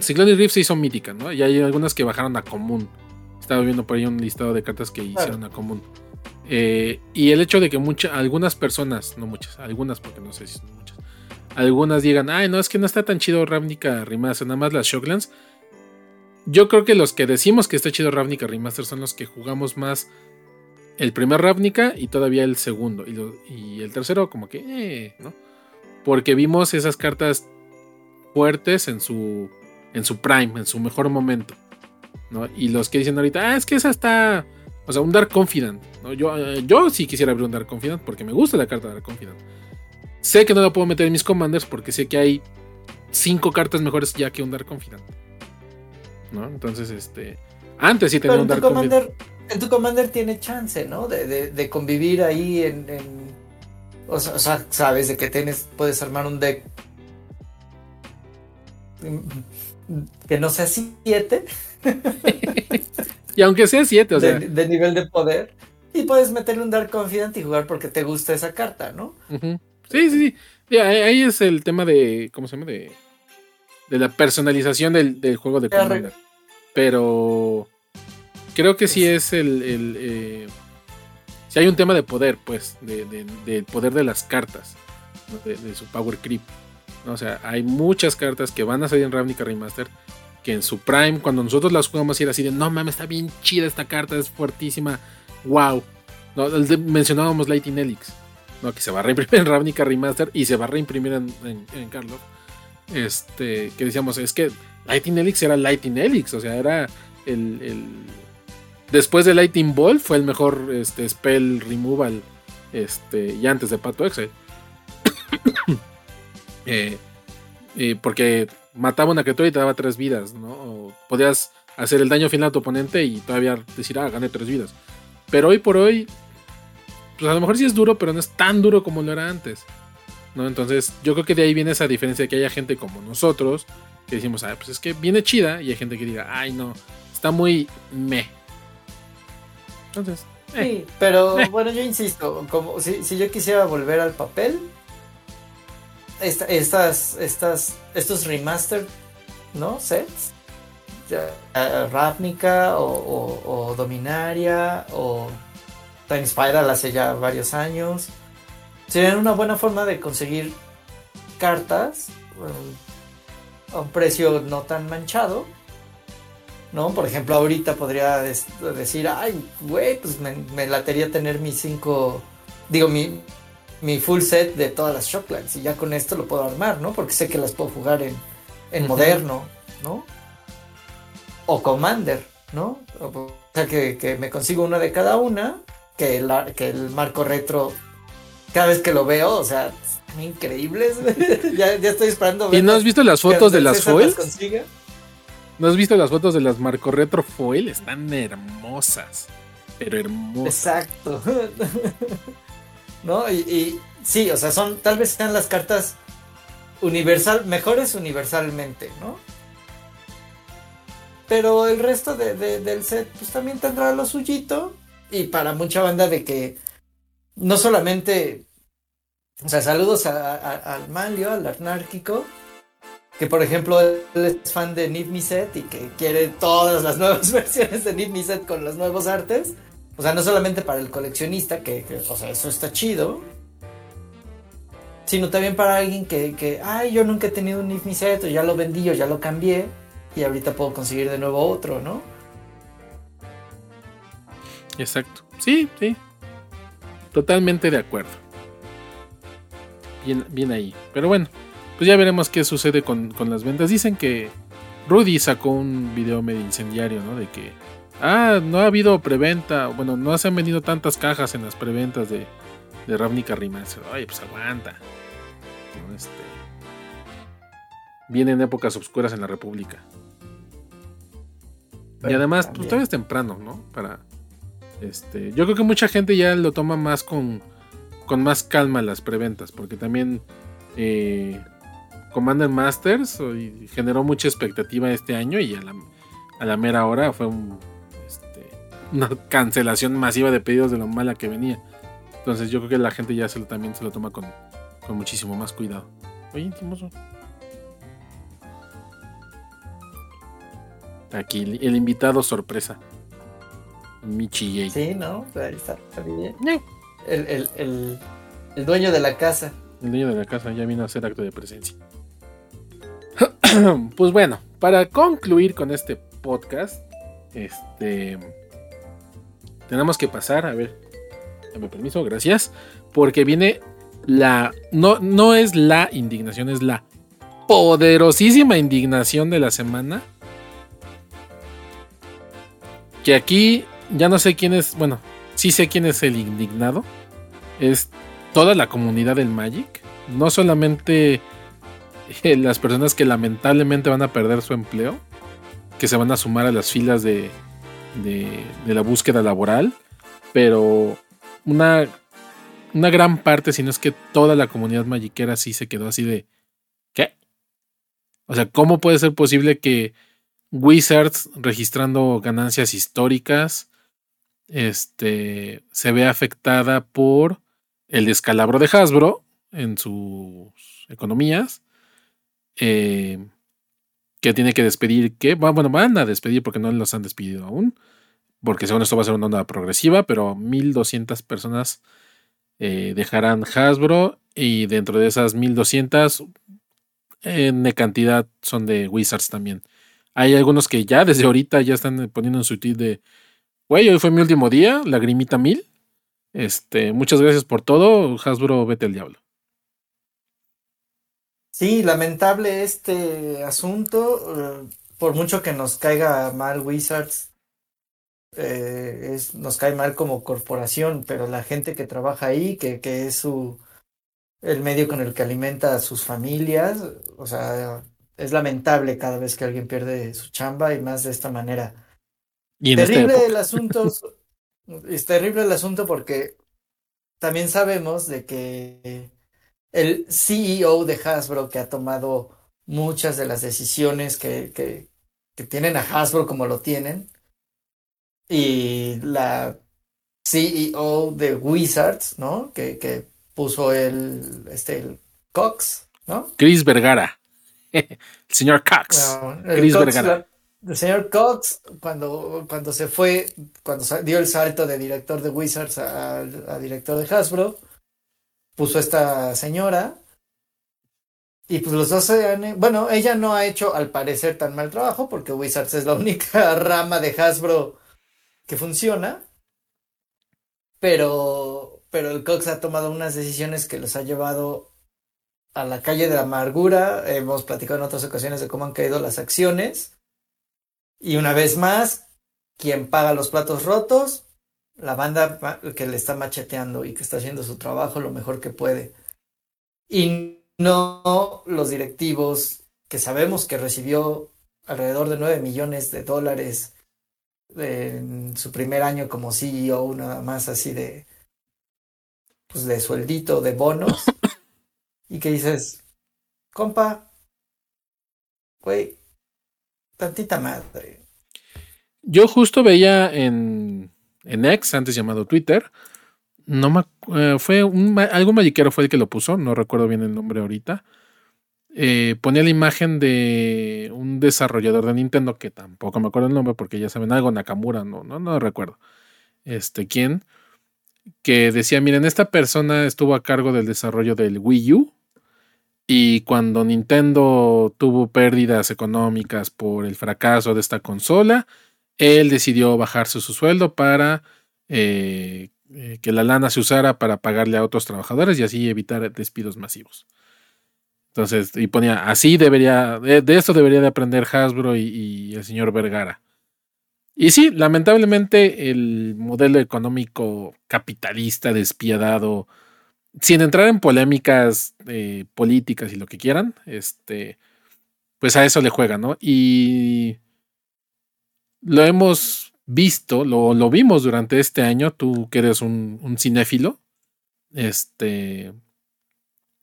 Cyclonic Rift se hizo mítica, ¿no? Y hay algunas que bajaron a común. Estaba viendo por ahí un listado de cartas que hicieron a común. Y el hecho de que algunas personas, no muchas, algunas, porque no sé si son muchas, algunas digan, ay no, es que no está tan chido Ravnica Remastered, nada más las Shocklands. Yo creo que los que decimos que está chido Ravnica Remastered son los que jugamos más el primer Ravnica y todavía el segundo. Y el tercero como que, ¿no? Porque vimos esas cartas fuertes en su prime, en su mejor momento, ¿no? Y los que dicen ahorita, es que esa está, o sea, un Dark Confidant, ¿no? Yo sí quisiera abrir un Dark Confidant porque me gusta la carta Dark Confidant. Sé que no la puedo meter en mis Commanders porque sé que hay 5 cartas mejores ya que un Dark Confidant, ¿no? Entonces, antes sí tenía un Dark Confidant. En tu Commander tiene chance, ¿no? De convivir ahí O sea, sabes de que puedes armar un deck que no sea 7. Y aunque sea 7, o sea, de nivel de poder. Y puedes meterle un Dark Confidant y jugar porque te gusta esa carta, ¿no? Uh-huh. Sí. Ya, ahí es el tema de, ¿cómo se llama? De la personalización del juego de Commander. Pero creo que sí es si hay un tema de poder, pues, del poder de las cartas, ¿no? De su power creep, ¿no? O sea, hay muchas cartas que van a salir en Ravnica Remastered que en su prime, cuando nosotros las jugamos, era así de, no mames, está bien chida esta carta, es fuertísima, wow, ¿no? Mencionábamos Lightning Helix, ¿no? Que se va a reimprimir en Ravnica Remastered y se va a reimprimir en Carlo. Que decíamos, es que Lightning Helix era Lightning Helix, o sea, era el después de Lightning Bolt fue el mejor spell removal y antes de Path to Exile. Porque mataba una criatura y te daba 3 vidas, ¿no? O podías hacer el daño final a tu oponente y todavía decir, gané 3 vidas. Pero hoy por hoy pues a lo mejor sí es duro, pero no es tan duro como lo era antes, ¿no? Entonces yo creo que de ahí viene esa diferencia, de que haya gente como nosotros que decimos, ah, pues es que viene chida, y hay gente que diga, ay no, está muy meh. Entonces, sí, pero bueno, yo insisto, como si yo quisiera volver al papel, estos remastered, ¿no? Sets, Ravnica o Dominaria o Time Spiral hace ya varios años, serían una buena forma de conseguir cartas a un precio no tan manchado, ¿no? Por ejemplo, ahorita podría decir, ay, güey, pues me latería tener mis 5, digo, mi full set de todas las Shocklines, y ya con esto lo puedo armar, ¿no? Porque sé que las puedo jugar en Moderno, ¿no? O Commander, ¿no? O sea, que me consigo una de cada una, que el marco retro, cada vez que lo veo, o sea, están increíbles, ya estoy esperando. ¿Y no has visto las fotos de las foils? ¿No has visto las fotos de las Marco Retro Foil? Están hermosas. Pero hermosas. Exacto. ¿No? Y sí, o sea, son, tal vez sean las cartas mejores universalmente, ¿no? Pero el resto del set, pues también tendrá lo suyito. Y para mucha banda de que no solamente, o sea, saludos al Manlio, al anárquico, que por ejemplo él es fan de Need Me Set y que quiere todas las nuevas versiones de Need Me Set con los nuevos artes. O sea, no solamente para el coleccionista, que o sea, eso está chido, sino también para alguien que ay, yo nunca he tenido un Need Me Set, o ya lo vendí, o ya lo cambié, y ahorita puedo conseguir de nuevo otro, ¿no? Exacto. Sí. Totalmente de acuerdo. Bien ahí. Pero bueno, pues ya veremos qué sucede con las ventas. Dicen que Rudy sacó un video medio incendiario, ¿no? De que, no ha habido preventa. Bueno, no se han vendido tantas cajas en las preventas de Ravnica Remastered. Ay, pues aguanta. Vienen épocas oscuras en la República. Pero y además, pues todavía es temprano, ¿no? Para yo creo que mucha gente ya lo toma más con más calma las preventas, porque también Commander Masters generó mucha expectativa este año, y a la mera hora fue una cancelación masiva de pedidos de lo mala que venía. Entonces yo creo que la gente ya también se lo toma con muchísimo más cuidado. Oye, Timoso. Aquí el invitado sorpresa. Michi. Sí, ¿no? Ahí está bien. El dueño de la casa. El dueño de la casa ya vino a hacer acto de presencia. Pues bueno, para concluir con este podcast, tenemos que pasar, a ver, dame permiso, gracias, porque viene no es la indignación, es la poderosísima indignación de la semana. Que aquí ya no sé quién es, bueno, sí sé quién es el indignado, es toda la comunidad del Magic, no solamente las personas que lamentablemente van a perder su empleo, que se van a sumar a las filas de la búsqueda laboral, pero una gran parte, si no es que toda la comunidad magiquera sí se quedó así de ¿qué? O sea, ¿cómo puede ser posible que Wizards, registrando ganancias históricas, se ve afectada por el descalabro de Hasbro en sus economías, que tiene que despedir, van a despedir, porque no los han despedido aún, porque según esto va a ser una onda progresiva, pero 1,200 personas dejarán Hasbro, y dentro de esas 1,200 en cantidad son de Wizards también. Hay algunos que ya desde ahorita ya están poniendo en su tweet de, güey, hoy fue mi último día, lagrimita 1000. Muchas gracias por todo, Hasbro, vete al diablo. Sí, lamentable este asunto. Por mucho que nos caiga mal Wizards, nos cae mal como corporación, pero la gente que trabaja ahí, que es el medio con el que alimenta a sus familias, o sea, es lamentable cada vez que alguien pierde su chamba, y más de esta manera. Y terrible el asunto. Es terrible el asunto porque también sabemos de que el CEO de Hasbro, que ha tomado muchas de las decisiones que tienen a Hasbro como lo tienen, y la CEO de Wizards, ¿no? Que puso el Cocks, ¿no? Chris Vergara. El señor Cocks. Bueno, el señor Cocks, cuando se fue, cuando dio el salto de director de Wizards a director de Hasbro, puso esta señora. Y pues los dos bueno, ella no ha hecho al parecer tan mal trabajo, porque Wizards es la única rama de Hasbro que funciona. Pero el Cocks ha tomado unas decisiones que los ha llevado a la calle de la amargura. Hemos platicado en otras ocasiones de cómo han caído las acciones. Y una vez más, quien paga los platos rotos, la banda que le está macheteando y que está haciendo su trabajo lo mejor que puede. Y no los directivos, que sabemos que recibió alrededor de $9 millones en su primer año como CEO, nada más así de sueldito, de bonos, y que dices, compa, güey, tantita madre. Yo justo veía en X, antes llamado Twitter, algún magiquero fue el que lo puso, no recuerdo bien el nombre ahorita. Ponía la imagen de un desarrollador de Nintendo que tampoco me acuerdo el nombre, porque ya saben, algo Nakamura, no recuerdo quién, que decía, miren, esta persona estuvo a cargo del desarrollo del Wii U, y cuando Nintendo tuvo pérdidas económicas por el fracaso de esta consola, él decidió bajarse su sueldo para que la lana se usara para pagarle a otros trabajadores y así evitar despidos masivos. Entonces, y ponía, así debería, de esto debería de aprender Hasbro y el señor Vergara. Y sí, lamentablemente el modelo económico capitalista despiadado, sin entrar en polémicas políticas y lo que quieran, pues a eso le juega, ¿no? Y lo hemos visto, lo vimos durante este año, tú que eres un cinéfilo,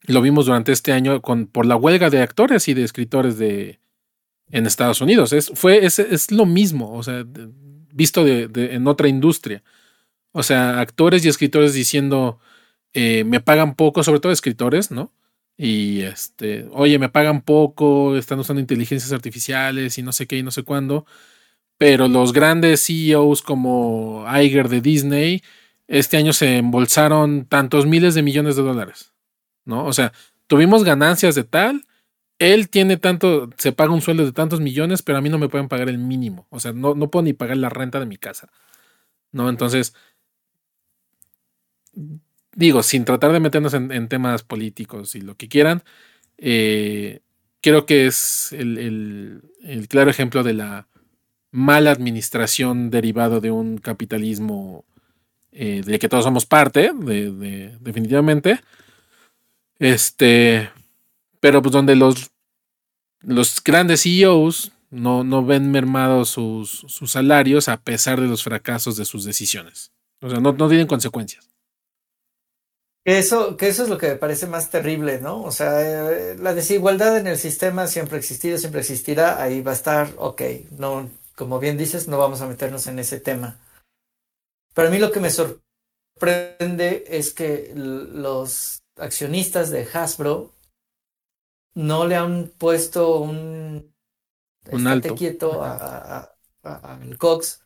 lo vimos durante este año por la huelga de actores y de escritores en Estados Unidos. Es lo mismo, o sea, visto en otra industria. O sea, actores y escritores diciendo, me pagan poco, sobre todo escritores, ¿no? Y oye, me pagan poco, están usando inteligencias artificiales y no sé qué y no sé cuándo. Pero los grandes CEOs como Iger de Disney, este año se embolsaron tantos miles de millones de dólares, ¿no? O sea, tuvimos ganancias de tal, él tiene tanto, se paga un sueldo de tantos millones, pero a mí no me pueden pagar el mínimo. O sea, no puedo ni pagar la renta de mi casa, ¿no? Entonces, digo, sin tratar de meternos en temas políticos y lo que quieran, creo que es el claro ejemplo de la mala administración derivado de un capitalismo del que todos somos parte, definitivamente. Pero pues donde los grandes CEOs no ven mermados sus salarios a pesar de los fracasos de sus decisiones. O sea, no tienen consecuencias. Que eso es lo que me parece más terrible, ¿no? O sea, la desigualdad en el sistema siempre ha existido, siempre existirá, ahí va a estar, ok, no, como bien dices, no vamos a meternos en ese tema. Para mí lo que me sorprende es que los accionistas de Hasbro no le han puesto un alto quieto al Cocks,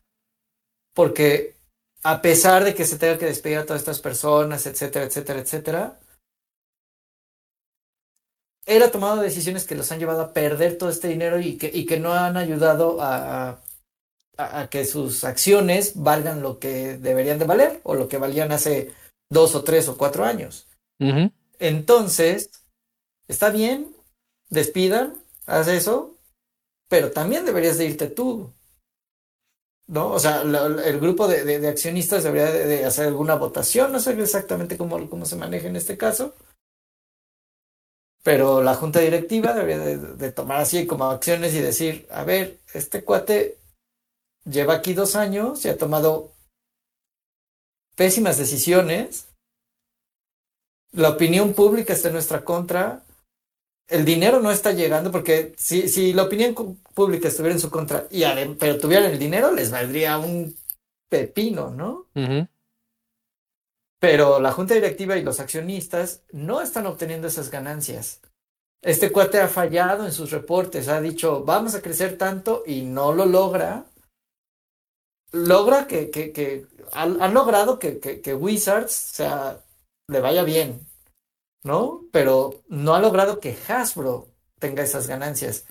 porque a pesar de que se tenga que despedir a todas estas personas, etcétera, etcétera, etcétera, él ha tomado decisiones que los han llevado a perder todo este dinero y que no han ayudado a que sus acciones valgan lo que deberían de valer o lo que valían hace 2 o 3 o 4 años. Uh-huh. Entonces, está bien, despidan, haz eso, pero también deberías de irte tú, ¿no? O sea, el grupo de accionistas debería de hacer alguna votación, no sé exactamente cómo se maneja en este caso, pero la junta directiva debería de tomar así como acciones y decir, a ver, este cuate lleva aquí 2 años y ha tomado pésimas decisiones La opinión pública está en nuestra contra. El dinero no está llegando, porque si la opinión pública estuviera en su contra, pero tuvieran el dinero, les valdría un pepino, ¿no? Uh-huh. Pero la junta directiva y los accionistas no están obteniendo esas ganancias. Este cuate ha fallado en sus reportes, ha dicho, vamos a crecer tanto, y no lo logra. Logra que ha logrado que Wizards, o sea, le vaya bien, ¿no? Pero no ha logrado que Hasbro tenga esas ganancias.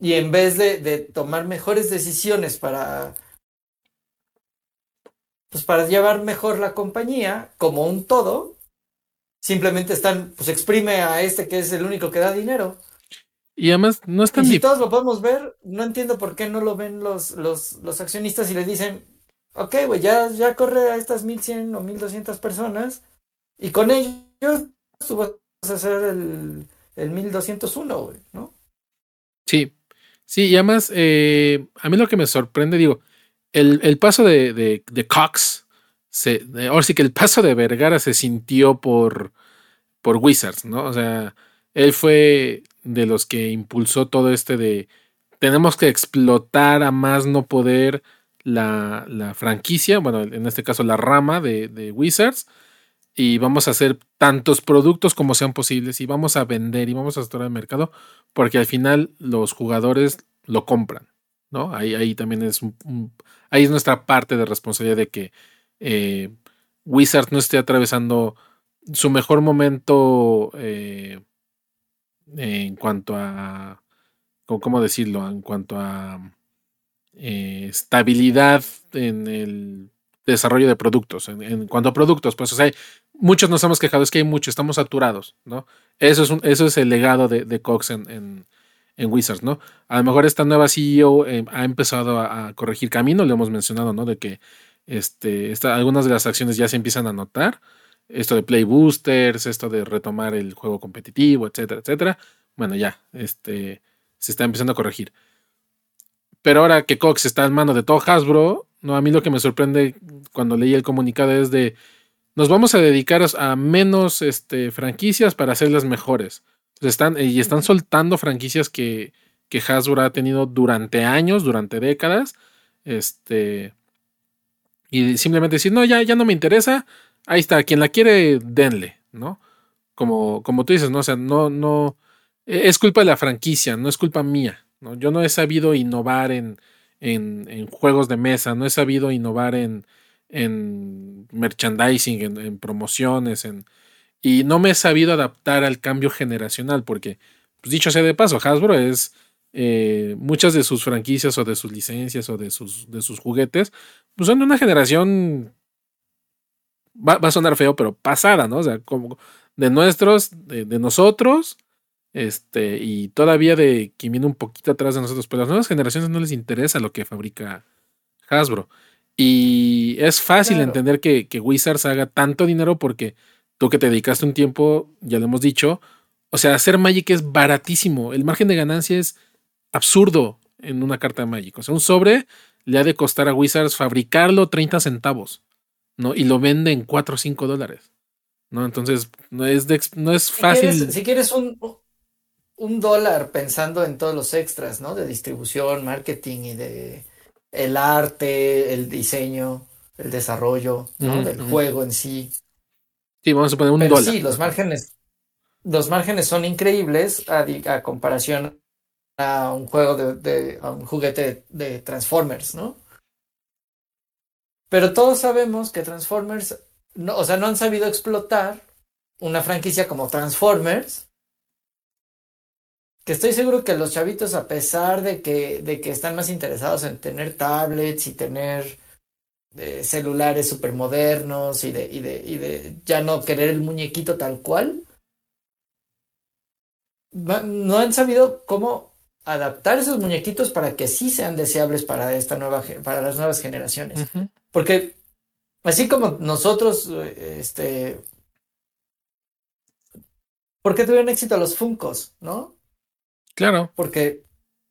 Y en vez de tomar mejores decisiones para llevar mejor la compañía como un todo, simplemente están, pues exprime a este que es el único que da dinero. Y además no están... Y si todos lo podemos ver, no entiendo por qué no lo ven los accionistas y les dicen, ok, güey, ya corre a estas 1,100 o 1,200 personas y con ellos tú vas a hacer el 1,201, güey, ¿no? Sí, y además a mí lo que me sorprende, digo, el paso de Cocks, ahora sí que el paso de Vergara se sintió por Wizards, ¿no? O sea, él fue de los que impulsó todo este de tenemos que explotar a más no poder la franquicia, bueno, en este caso la rama de Wizards, y vamos a hacer tantos productos como sean posibles y vamos a vender y vamos a saturar el mercado porque al final los jugadores lo compran, ¿no? Ahí también es ahí es nuestra parte de responsabilidad de que Wizards no esté atravesando su mejor momento en cuanto a estabilidad en el desarrollo de productos, en cuanto a productos, pues o sea, muchos nos hemos quejado, es que hay mucho, estamos saturados, ¿no? Eso es el legado de Cocks en Wizards, ¿no? A lo mejor esta nueva CEO ha empezado a corregir camino, lo hemos mencionado, ¿no? De que algunas de las acciones ya se empiezan a notar, esto de Play Boosters, esto de retomar el juego competitivo, etcétera, etcétera. Bueno, ya, se está empezando a corregir. Pero ahora que Cocks está en mano de todo Hasbro, no, a mí lo que me sorprende cuando leí el comunicado es de nos vamos a dedicar a menos franquicias para hacerlas mejores. Entonces están soltando franquicias que Hasbro ha tenido durante años, durante décadas, y simplemente decir, no, ya no me interesa, ahí está, quien la quiere, denle, ¿no? Como tú dices, ¿no? O sea, no, es culpa de la franquicia, no es culpa mía, ¿no? Yo no he sabido innovar en juegos de mesa, no he sabido innovar en merchandising, en promociones, y no me he sabido adaptar al cambio generacional, porque, pues dicho sea de paso, Hasbro es... muchas de sus franquicias o de sus licencias o de sus juguetes pues son de una generación, va a sonar feo, pero pasada, ¿no? O sea, como de nuestros, de nosotros, y todavía de quien viene un poquito atrás de nosotros, pero a las nuevas generaciones no les interesa lo que fabrica Hasbro y es fácil entender que Wizards haga tanto dinero porque tú que te dedicaste un tiempo, ya lo hemos dicho, o sea, hacer Magic es baratísimo, el margen de ganancia es absurdo en una carta de Magic. O sea, un sobre le ha de costar a Wizards fabricarlo 30 centavos, ¿no? Y lo vende en $4 o $5, ¿no? Entonces, no es fácil. Si quieres un $1 pensando en todos los extras, ¿no? De distribución, marketing y de el arte, el diseño, el desarrollo, ¿no? Del juego en sí. Sí, vamos a poner un $1. Sí, los márgenes son increíbles a comparación a un juego a un juguete de Transformers, ¿no? Pero todos sabemos que Transformers, no han sabido explotar una franquicia como Transformers, que estoy seguro que los chavitos, a pesar de que están más interesados en tener tablets y tener celulares supermodernos y de ya no querer el muñequito tal cual, no han sabido cómo adaptar esos muñequitos para que sí sean deseables para para las nuevas generaciones. Uh-huh. Porque así como nosotros, ¿por qué tuvieron éxito los Funkos, no? Claro. Porque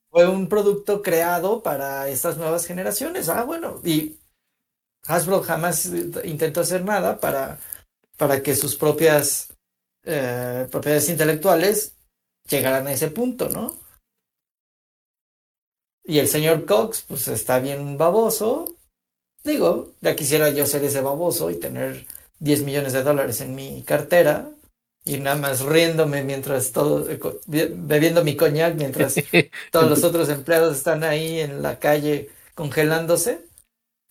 fue un producto creado para estas nuevas generaciones. Ah, bueno. Y Hasbro jamás intentó hacer nada para para que sus propias propiedades intelectuales llegaran a ese punto, ¿no? Y el señor Cocks, pues está bien baboso. Digo, ya quisiera yo ser ese baboso y tener $10 millones en mi cartera y nada más riéndome mientras todo, bebiendo mi coñac mientras todos los otros empleados están ahí en la calle congelándose,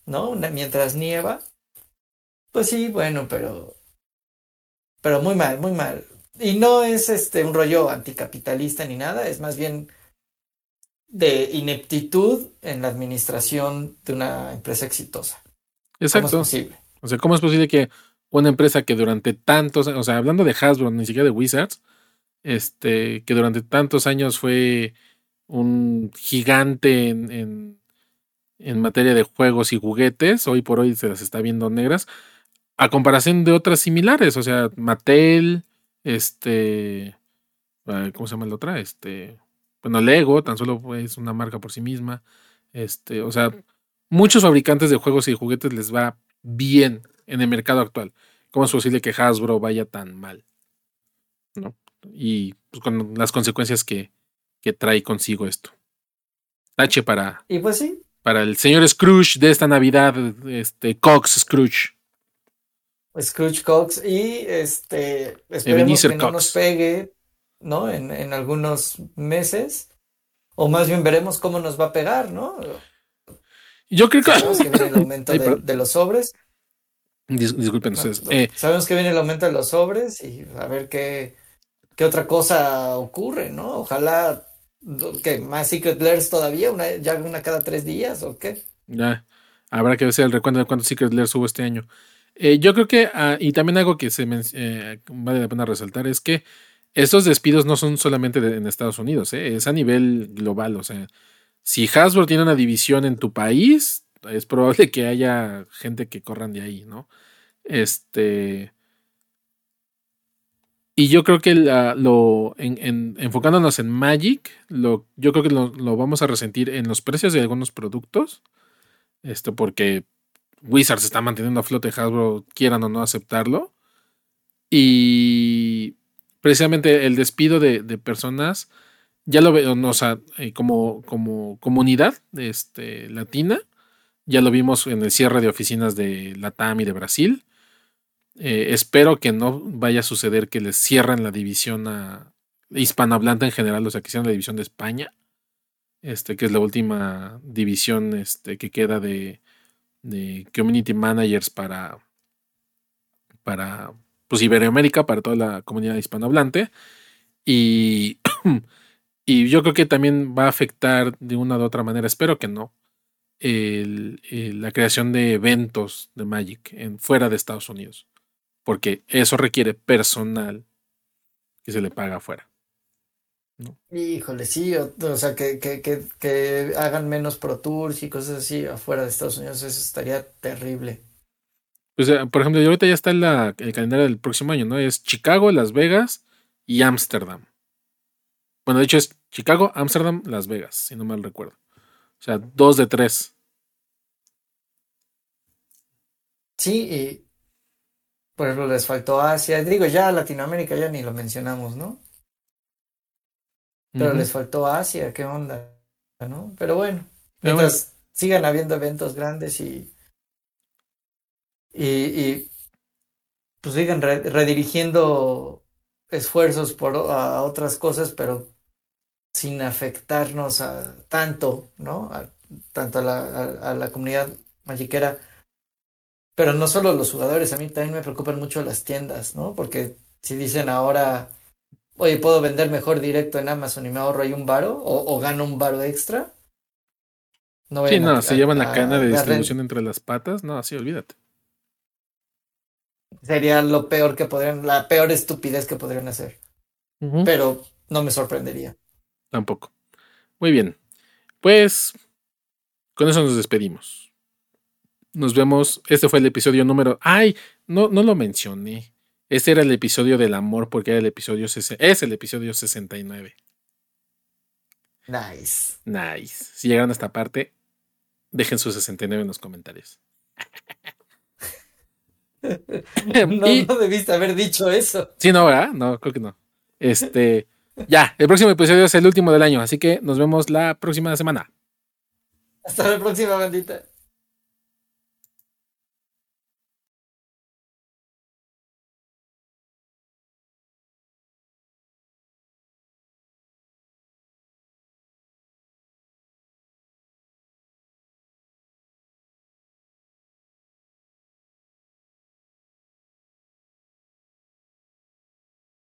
¿no? Mientras nieva. Pues sí, bueno, pero muy mal, muy mal. Y no es un rollo anticapitalista ni nada, es más bien de ineptitud en la administración de una empresa exitosa. Exacto. ¿Cómo es posible? O sea, ¿cómo es posible que una empresa que durante tantos años, o sea, hablando de Hasbro, ni siquiera de Wizards, que durante tantos años fue un gigante en materia de juegos y juguetes, hoy por hoy se las está viendo negras, a comparación de otras similares, o sea, Mattel, ¿cómo se llama la otra? Bueno, Lego, tan solo es una marca por sí misma, o sea, muchos fabricantes de juegos y juguetes les va bien en el mercado actual. ¿Cómo es posible que Hasbro vaya tan mal? ¿No? Y pues, con las consecuencias que trae consigo esto. Tache para... Y pues sí. Para el señor Scrooge de esta Navidad, Cocks Scrooge. Scrooge Cocks y esperemos que no nos pegue, ¿no? En algunos meses. O más bien veremos cómo nos va a pegar, ¿no? Yo creo que... Sabemos que viene el aumento de los sobres. Disculpen ustedes. Sabemos que viene el aumento de los sobres y a ver qué otra cosa ocurre, ¿no? Ojalá... ¿Qué? ¿Más Secret Lairs todavía? ¿Ya una cada 3 días o qué? Ya, habrá que hacer el recuento de cuántos Secret Lairs hubo este año. Yo creo que, y también algo que vale la pena resaltar, es que estos despidos no son solamente en Estados Unidos, es a nivel global. O sea, si Hasbro tiene una división en tu país, es probable que haya gente que corran de ahí, ¿no? Y yo creo que enfocándonos en Magic, yo creo que lo vamos a resentir en los precios de algunos productos. Porque Wizards está manteniendo a flote, Hasbro, quieran o no aceptarlo. Y precisamente el despido de personas, ya lo veo, no, o sea, como comunidad latina, ya lo vimos en el cierre de oficinas de Latam y de Brasil. Espero que no vaya a suceder que les cierren la división a hispanohablante en general, o sea, que cierren la división de España, que es la última división que queda de community managers para pues Iberoamérica, para toda la comunidad hispanohablante, y yo creo que también va a afectar de una u otra manera, espero que no, la creación de eventos de Magic fuera de Estados Unidos. Porque eso requiere personal que se le paga afuera, ¿no? Híjole, sí, o sea, que hagan menos Pro Tours y cosas así afuera de Estados Unidos, eso estaría terrible. Pues, por ejemplo, ahorita ya está el calendario del próximo año, ¿no? Es Chicago, Las Vegas y Ámsterdam. Bueno, de hecho es Chicago, Ámsterdam, Las Vegas, si no mal recuerdo. O sea, 2 de 3. Sí, y... Por ejemplo, les faltó Asia. Digo, ya Latinoamérica ya ni lo mencionamos, ¿no? Pero les faltó Asia, ¿qué onda? ¿No? Pero bueno, mientras sigan habiendo eventos grandes y pues sigan redirigiendo esfuerzos a otras cosas, pero sin afectarnos tanto, ¿no? Tanto a la comunidad magiquera. Pero no solo los jugadores, a mí también me preocupan mucho las tiendas, ¿no? Porque si dicen ahora, oye, puedo vender mejor directo en Amazon y me ahorro ahí un varo, o gano un varo extra. No, sí, no, se llevan la cadena de distribución entre las patas. No, sí, olvídate. Sería lo peor que la peor estupidez que podrían hacer. Uh-huh. Pero no me sorprendería. Tampoco. Muy bien. Pues, con eso nos despedimos. Nos vemos. Este fue el episodio número... ¡Ay! No lo mencioné. Este era el episodio del amor porque era el episodio... Es el episodio 69. Nice. Si llegaron a esta parte, dejen su 69 en los comentarios. No debiste haber dicho eso. Sí, no, ¿verdad? No, creo que no. Ya, el próximo episodio es el último del año, así que nos vemos la próxima semana. Hasta la próxima, bandita.